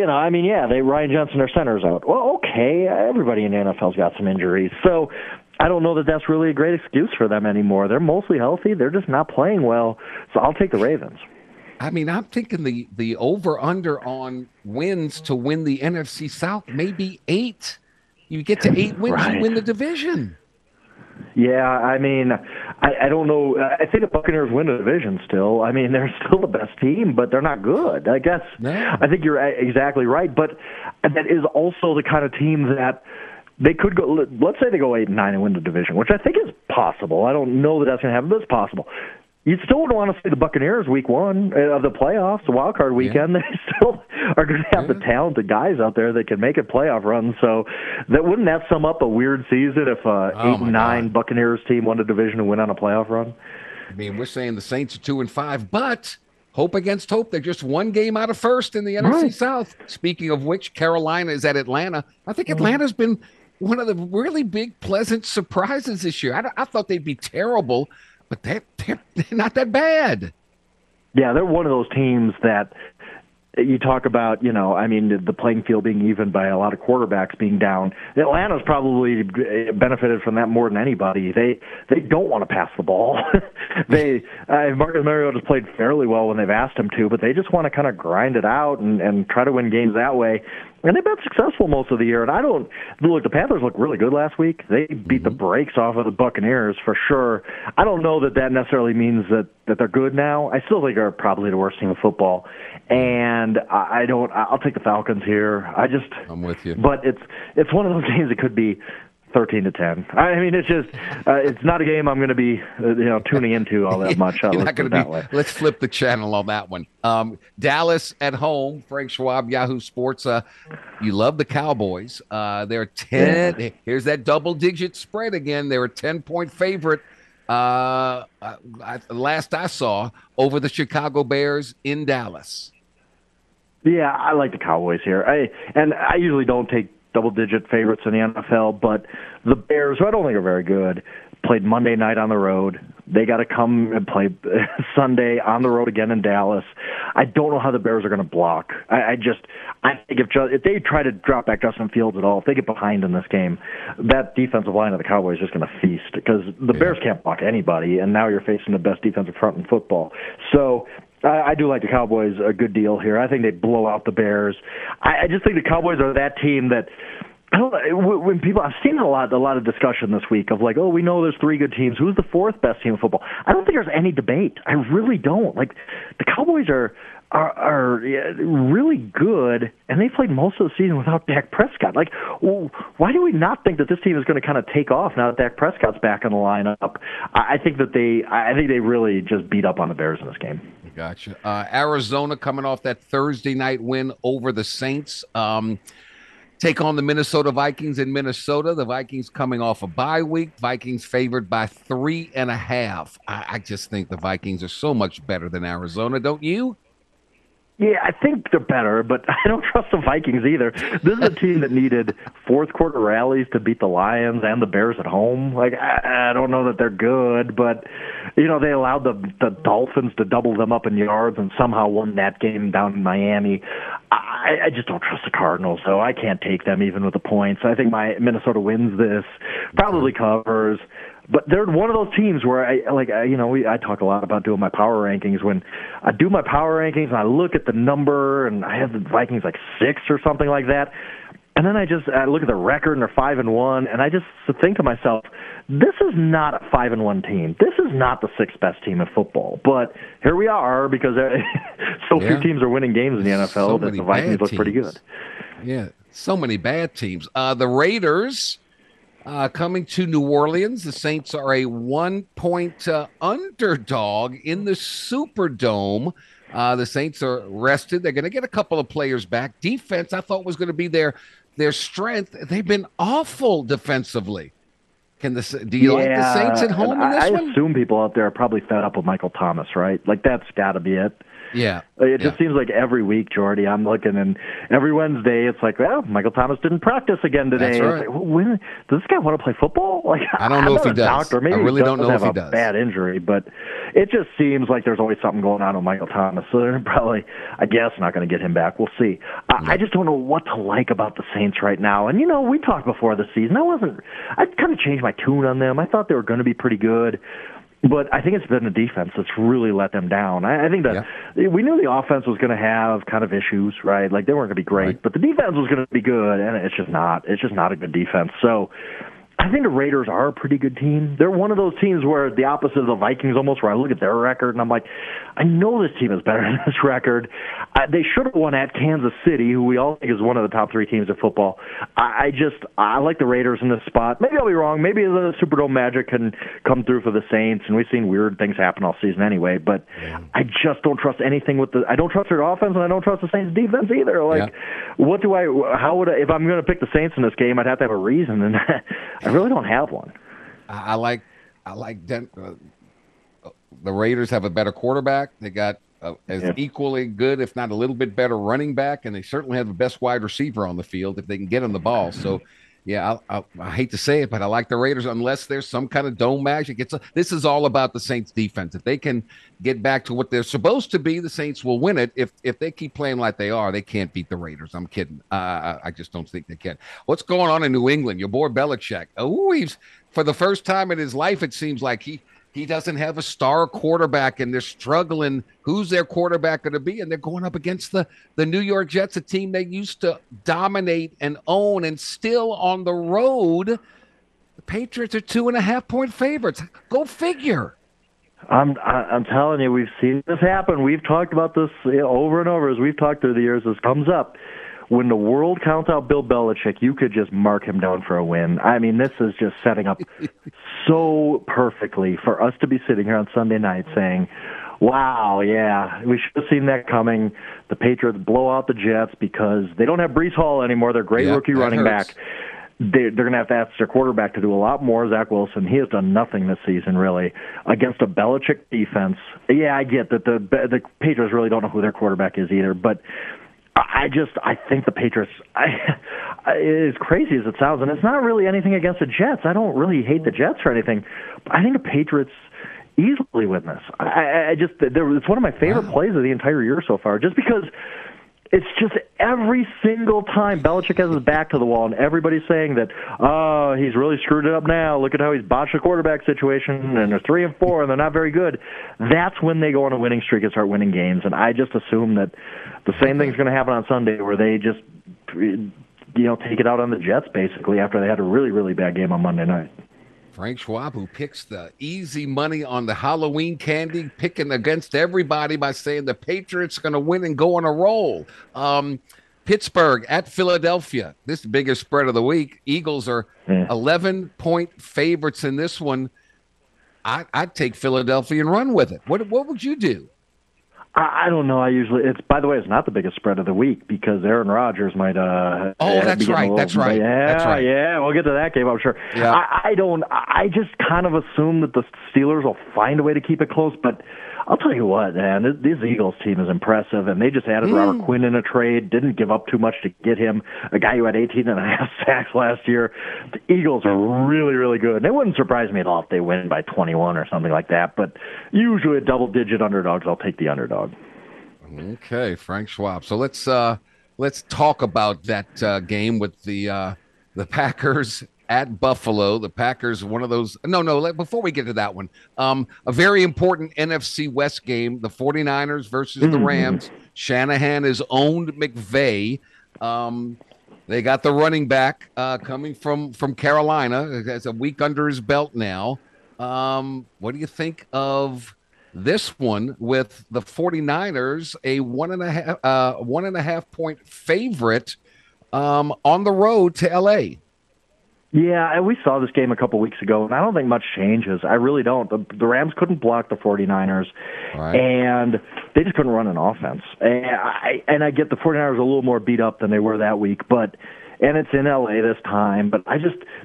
Ryan Johnson, their center's out. Well, okay, everybody in the NFL's got some injuries. So I don't know that that's really a great excuse for them anymore. They're mostly healthy. They're just not playing well. So I'll take the Ravens. I mean, I'm thinking the over-under on wins to win the NFC South may be 8. You get to 8 wins, right. You win the division. Yeah, I mean, I don't know. I think the Buccaneers win the division still. I mean, they're still the best team, but they're not good. I guess I think you're exactly right. But that is also the kind of team that they could go – let's say they go 8-9 and win the division, which I think is possible. I don't know that that's going to happen, but it's possible. You still wouldn't want to see the Buccaneers week 1 of the playoffs, the wild card weekend. Yeah. They still are going to have the talented guys out there that can make a playoff run. So that wouldn't that sum up a weird season if an 8-9 Buccaneers team won the division and went on a playoff run? I mean, we're saying the Saints are 2-5, but hope against hope. They're just 1 game out of first in the NFC South. Speaking of which, Carolina is at Atlanta. I think Atlanta's been – one of the really big pleasant surprises this year. I thought they'd be terrible, but they're not that bad. Yeah, they're one of those teams that you talk about, you know, I mean, the playing field being even by a lot of quarterbacks being down. Atlanta's probably benefited from that more than anybody. They don't want to pass the ball. Marcus Mariota's played fairly well when they've asked him to, but they just want to kind of grind it out and try to win games that way. And they've been successful most of the year. And the Panthers look really good last week. They beat the brakes off of the Buccaneers for sure. I don't know that necessarily means that they're good now. I still think they're probably the worst team in football. And I'll take the Falcons here. I'm with you. But it's one of those games that could be 13-10. I mean, it's just it's not a game I'm going to be tuning into all that much. You're not going to be. Let's flip the channel on that one. Dallas at home. Frank Schwab, Yahoo Sports. You love the Cowboys. They're 10. Yeah. Here's that double-digit spread again. They're a 10-point favorite. Last I saw, over the Chicago Bears in Dallas. Yeah, I like the Cowboys here. I usually don't take double-digit favorites in the NFL, but the Bears, who I don't think are very good, played Monday night on the road. They got to come and play Sunday on the road again in Dallas. I don't know how the Bears are going to block. I think if they try to drop back Justin Fields at all, if they get behind in this game, that defensive line of the Cowboys is just going to feast because the Bears can't block anybody, and now you're facing the best defensive front in football. So I do like the Cowboys a good deal here. I think they blow out the Bears. I just think the Cowboys are that team that – I've seen a lot of discussion this week of like, oh, we know there's three good teams. Who's the fourth best team in football? I don't think there's any debate. I really don't. Like, the Cowboys are really good, and they played most of the season without Dak Prescott. Like, why do we not think that this team is going to kind of take off now that Dak Prescott's back in the lineup? I think they really just beat up on the Bears in this game. Gotcha. Arizona coming off that Thursday night win over the Saints. Take on the Minnesota Vikings in Minnesota. The Vikings coming off a bye week. Vikings favored by 3.5. I just think the Vikings are so much better than Arizona, don't you? Yeah, I think they're better, but I don't trust the Vikings either. This is a team that needed fourth-quarter rallies to beat the Lions and the Bears at home. Like, I don't know that they're good, but, they allowed the Dolphins to double them up in yards and somehow won that game down in Miami. I just don't trust the Cardinals, though. I can't take them even with the points. I think Minnesota wins this, probably covers. But they're one of those teams where I talk a lot about doing my power rankings. When I do my power rankings and I look at the number and I have the Vikings like 6 or something like that, and then I look at the record and they're 5-1, and I just think to myself, this is not a 5-1 team. This is not the 6th best team in football. But here we are because few teams are winning games in the NFL that the Vikings look pretty good. Yeah, so many bad teams. The Raiders. Coming to New Orleans, the Saints are a 1-point underdog in the Superdome. The Saints are rested. They're going to get a couple of players back. Defense, I thought, was going to be their strength. They've been awful defensively. Do you like the Saints at home in this one? I assume people out there are probably fed up with Michael Thomas, right? Like, that's got to be it. Yeah. It just seems like every week, Jordy, I'm looking, and every Wednesday it's like, well, Michael Thomas didn't practice again today. That's right. It's like, does this guy want to play football? Like, I don't know if he does. Maybe I really don't know if he does. Bad injury, but it just seems like there's always something going on with Michael Thomas. So they're probably, I guess, not going to get him back. We'll see. I just don't know what to like about the Saints right now. And, we talked before the season. I kind of changed my tune on them. I thought they were going to be pretty good. But I think it's been the defense that's really let them down. I think that we knew the offense was going to have kind of issues, right? Like, they weren't going to be great, right. But the defense was going to be good, and it's just not. It's just not a good defense. So I think the Raiders are a pretty good team. They're one of those teams where the opposite of the Vikings almost, where I look at their record, and I'm like, I know this team is better than this record. They should have won at Kansas City, who we all think is one of the top 3 teams in football. I like the Raiders in this spot. Maybe I'll be wrong. Maybe the Superdome magic can come through for the Saints, and we've seen weird things happen all season anyway, but I just don't trust anything I don't trust their offense, and I don't trust the Saints' defense either. Like, if I'm going to pick the Saints in this game, I'd have to have a reason, and I really don't have one. The Raiders have a better quarterback. They got equally good, if not a little bit better, running back, and they certainly have the best wide receiver on the field if they can get him the ball. So Yeah, I hate to say it, but I like the Raiders unless there's some kind of dome magic. This is all about the Saints defense. If they can get back to what they're supposed to be, the Saints will win it. If they keep playing like they are, they can't beat the Raiders. I'm kidding. I just don't think they can. What's going on in New England? Your boy Belichick. Oh, he's, for the first time in his life, it seems like he doesn't have a star quarterback, and they're struggling. Who's their quarterback going to be? And they're going up against the New York Jets, a team they used to dominate and own, and still on the road. The Patriots are 2.5-point favorites. Go figure. I'm telling you, we've seen this happen. We've talked about this over and over as we've talked through the years. This comes up. When the world counts out Bill Belichick, you could just mark him down for a win. I mean, this is just setting up so perfectly for us to be sitting here on Sunday night saying, wow, yeah, we should have seen that coming. The Patriots blow out the Jets because they don't have Breece Hall anymore. They're great rookie running back. They're going to have to ask their quarterback to do a lot more. Zach Wilson, he has done nothing this season, really, against a Belichick defense. Yeah, I get that the Patriots really don't know who their quarterback is either, but I think the Patriots, as crazy as it sounds, and it's not really anything against the Jets. I don't really hate the Jets or anything, but I think the Patriots easily win this. It's one of my favorite plays of the entire year so far, just because it's just every single time Belichick has his back to the wall, and everybody's saying that, oh, he's really screwed it up now. Look at how he's botched the quarterback situation, and they're 3-4, and they're not very good. That's when they go on a winning streak and start winning games, and I just assume that the same thing's going to happen on Sunday, where they just, take it out on the Jets, basically, after they had a really, really bad game on Monday night. Frank Schwab, who picks the easy money on the Halloween candy, picking against everybody by saying the Patriots going to win and go on a roll. Pittsburgh at Philadelphia. This is the biggest spread of the week. Eagles are 11-point favorites in this one. I'd take Philadelphia and run with it. What would you do? I don't know. By the way, it's not the biggest spread of the week because Aaron Rodgers might. That's right. Yeah, we'll get to that game, I'm sure. Yeah. I just kind of assume that the Steelers will find a way to keep it close, but I'll tell you what, man, this Eagles team is impressive, and they just added Robert Quinn in a trade, didn't give up too much to get him, a guy who had 18.5 sacks last year. The Eagles are really, really good, and it wouldn't surprise me at all if they win by 21 or something like that, but usually a double-digit underdog, I'll take the underdog. Okay, Frank Schwab. So let's talk about that game with the Packers at Buffalo. The Packers, one of those. Before we get to that one, a very important NFC West game, the 49ers versus the Rams. Shanahan has owned McVay. They got the running back coming from Carolina. Has a week under his belt now. What do you think of this one with the 49ers, a 1.5-point favorite on the road to L.A.? Yeah, we saw this game a couple weeks ago, and I don't think much changes. I really don't. The Rams couldn't block the 49ers, and they just couldn't run an offense. And I get the 49ers a little more beat up than they were that week, and it's in L.A. this time. But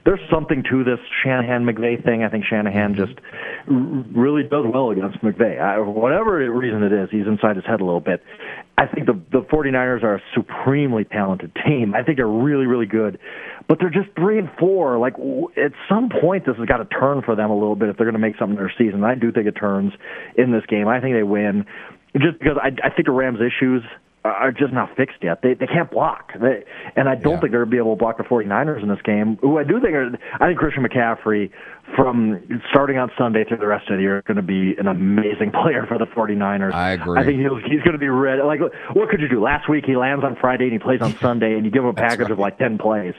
there's something to this Shanahan-McVay thing. I think Shanahan just really does well against McVay. Whatever reason it is, he's inside his head a little bit. I think the 49ers are a supremely talented team. I think they're really, really good. But they're just 3-4. Like, at some point, this has got to turn for them a little bit if they're going to make something in their season. I do think it turns in this game. I think they win just because I think the Rams' issues are just not fixed yet. They can't block. And I don't think they're going to be able to block the 49ers in this game, who I think Christian McCaffrey, from starting on Sunday through the rest of the year, is going to be an amazing player for the 49ers. I agree. I think he's going to be ready. Like, what could you do? Last week he lands on Friday and he plays on Sunday, and you give him a package of like 10 plays.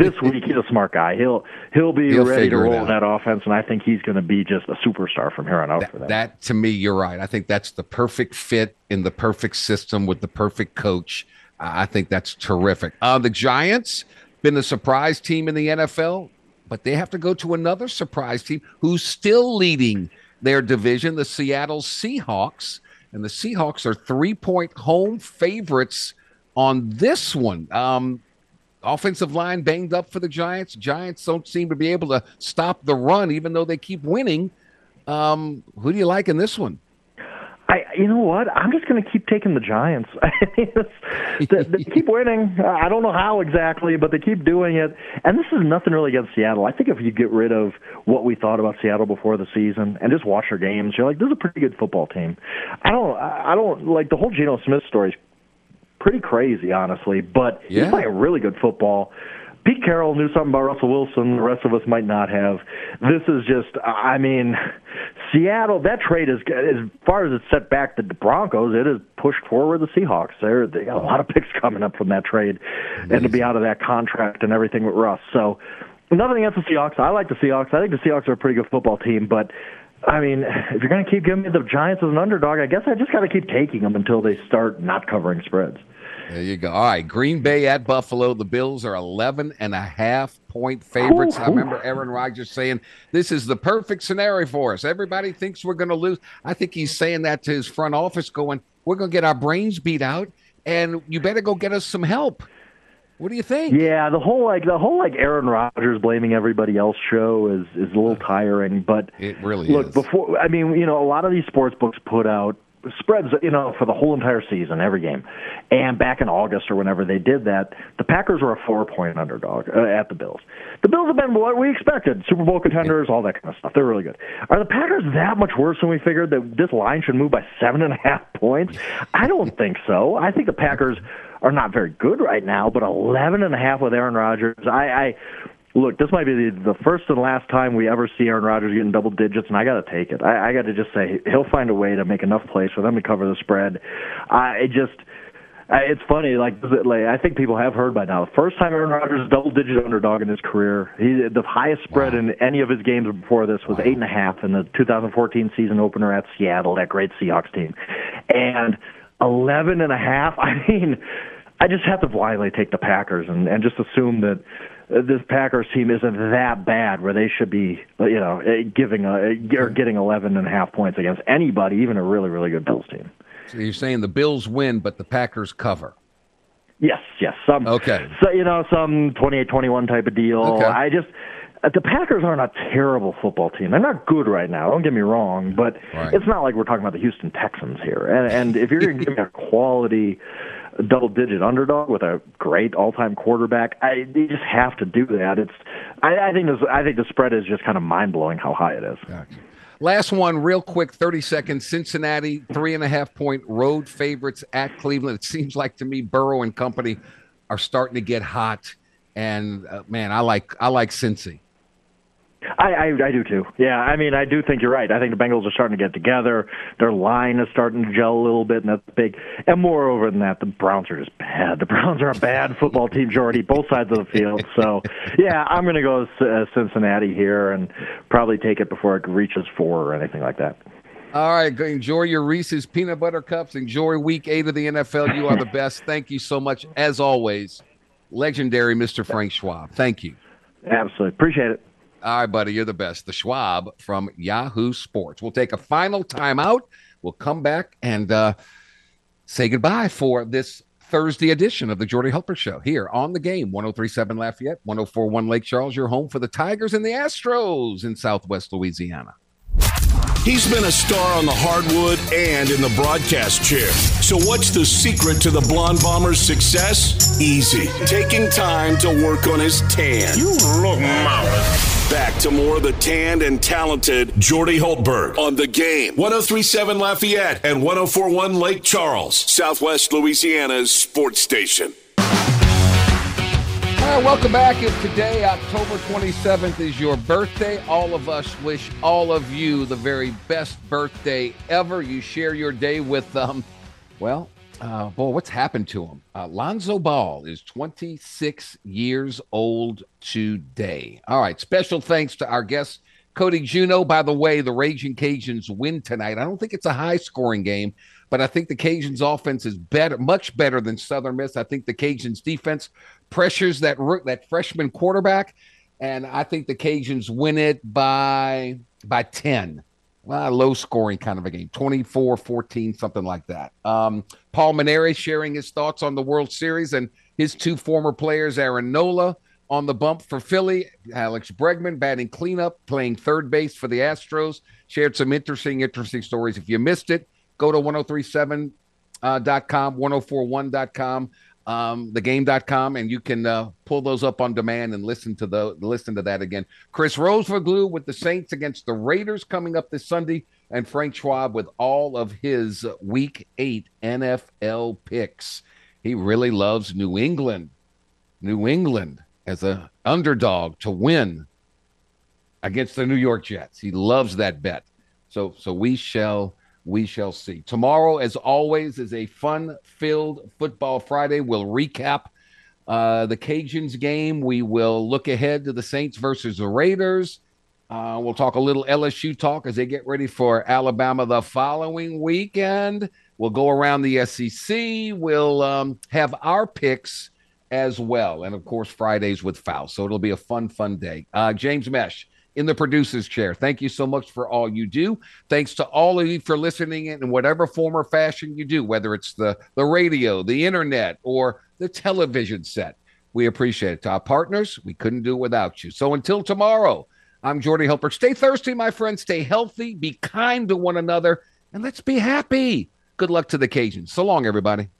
This week he's a smart guy. He'll be ready to roll that offense, and I think he's going to be just a superstar from here on out for them. That, to me, you're right. I think that's the perfect fit in the perfect system with the perfect coach. I think that's terrific. The Giants, been a surprise team in the NFL. But they have to go to another surprise team who's still leading their division, the Seattle Seahawks. And the Seahawks are 3-point home favorites on this one. Offensive line banged up for the Giants. Giants don't seem to be able to stop the run, even though they keep winning. Who do you like in this one? you know what? I'm just going to keep taking the Giants. They keep winning. I don't know how exactly, but they keep doing it. And this is nothing really against Seattle. I think if you get rid of what we thought about Seattle before the season and just watch their games, you're like, this is a pretty good football team. I don't like the whole Geno Smith story is pretty crazy, honestly. But he's playing really good football. Pete Carroll knew something about Russell Wilson the rest of us might not have. This is just, I mean, Seattle, that trade is, as far as it's set back to the Broncos, it is pushed forward the Seahawks. They got a lot of picks coming up from that trade. Amazing. And to be out of that contract and everything with Russ. So nothing against the Seahawks. I like the Seahawks. I think the Seahawks are a pretty good football team, but I mean, if you're going to keep giving me the Giants as an underdog, I guess I just got to keep taking them until they start not covering spreads. There you go. All right, Green Bay at Buffalo. The Bills are 11.5-point favorites. Ooh. I remember Aaron Rodgers saying, this is the perfect scenario for us. Everybody thinks we're going to lose. I think he's saying that to his front office going, we're going to get our brains beat out, and you better go get us some help. What do you think? Yeah, the whole Aaron Rodgers blaming everybody else show is a little tiring. But it really is. A lot of these sports books put out spreads, for the whole entire season, every game. And back in August or whenever they did that, the Packers were a 4-point underdog at the Bills. The Bills have been what we expected, Super Bowl contenders, all that kind of stuff. They're really good. Are the Packers that much worse than we figured that this line should move by 7.5 points? I don't think so. I think the Packers are not very good right now, but 11.5 with Aaron Rodgers. Look, this might be the first and last time we ever see Aaron Rodgers getting double digits, and I got to take it. I got to just say he'll find a way to make enough plays for them to cover the spread. It's funny. Like I think people have heard by now. The first time Aaron Rodgers is double-digit underdog in his career. The highest spread in any of his games before this was 8.5 in the 2014 season opener at Seattle, that great Seahawks team, and 11.5. I mean, I just have to blindly take the Packers and just assume that this Packers team isn't that bad where they should be, getting 11.5 points against anybody, even a really, really good Bills team. So you're saying the Bills win, but the Packers cover? Yes. Some 28-21 type of deal. Okay. The Packers aren't a terrible football team. They're not good right now, don't get me wrong, but it's not like we're talking about the Houston Texans here. And if you're going to give me a quality double-digit underdog with a great all-time quarterback, you just have to do that. I think the spread is just kind of mind-blowing how high it is. Gotcha. Last one, real quick, 30 seconds. Cincinnati, 3.5-point road favorites at Cleveland. It seems like to me Burrow and company are starting to get hot, and I like Cincy. I do too. Yeah, I mean, I do think you're right. I think the Bengals are starting to get together. Their line is starting to gel a little bit, and that's big. And moreover than that, the Browns are just bad. The Browns are a bad football team, Jordy, both sides of the field. So, yeah, I'm going to go Cincinnati here and probably take it before it reaches 4 or anything like that. All right, enjoy your Reese's Peanut Butter Cups. Enjoy Week 8 of the NFL. You are the best. Thank you so much, as always. Legendary Mr. Frank Schwab. Thank you. Absolutely. Appreciate it. All right, buddy, you're the best. The Schwab from Yahoo Sports. We'll take a final timeout. We'll come back and say goodbye for this Thursday edition of the Jordy Hultberg Show here on The Game, 103.7 Lafayette, 104.1 Lake Charles, your home for the Tigers and the Astros in Southwest Louisiana. He's been a star on the hardwood and in the broadcast chair. So what's the secret to the Blonde Bomber's success? Easy. Taking time to work on his tan. You look marvelous. Back to more of the tanned and talented Jordy Hultberg on The Game. 103.7 Lafayette and 104.1 Lake Charles, Southwest Louisiana's sports station. Right, welcome back. If today, October 27th, is your birthday, all of us wish all of you the very best birthday ever. You share your day with, what's happened to him? Lonzo Ball is 26 years old today. All right, special thanks to our guest, Cody Juneau. By the way, the Ragin' Cajuns win tonight. I don't think it's a high-scoring game, but I think the Cajuns' offense is better, much better than Southern Miss. I think the Cajuns' defense pressures that freshman quarterback, and I think the Cajuns win it by 10. Well, low-scoring kind of a game, 24-14, something like that. Paul Mainieri sharing his thoughts on the World Series and his two former players, Aaron Nola on the bump for Philly, Alex Bregman batting cleanup, playing third base for the Astros, shared some interesting stories. If you missed it, Go to 1037.com, 1041.com, thegame.com, and you can pull those up on demand and listen to that again. Chris Rose for Glue with the Saints against the Raiders coming up this Sunday, and Frank Schwab with all of his Week 8 NFL picks. He really loves New England. New England as an underdog to win against the New York Jets. He loves that bet. So we shall see. Tomorrow, as always, is a fun-filled Football Friday. We'll recap the Cajuns game. We will look ahead to the Saints versus the Raiders. We'll talk a little LSU talk as they get ready for Alabama the following weekend. We'll go around the SEC. We'll have our picks as well. And, of course, Fridays with Foul. So it'll be a fun, fun day. James Mesh in the producer's chair. Thank you so much for all you do. Thanks to all of you for listening in whatever form or fashion you do, whether it's the radio, the internet, or the television set. We appreciate it. To our partners, we couldn't do it without you. So until tomorrow, I'm Jordy Hultberg. Stay thirsty, my friends. Stay healthy. Be kind to one another. And let's be happy. Good luck to the Cajuns. So long, everybody.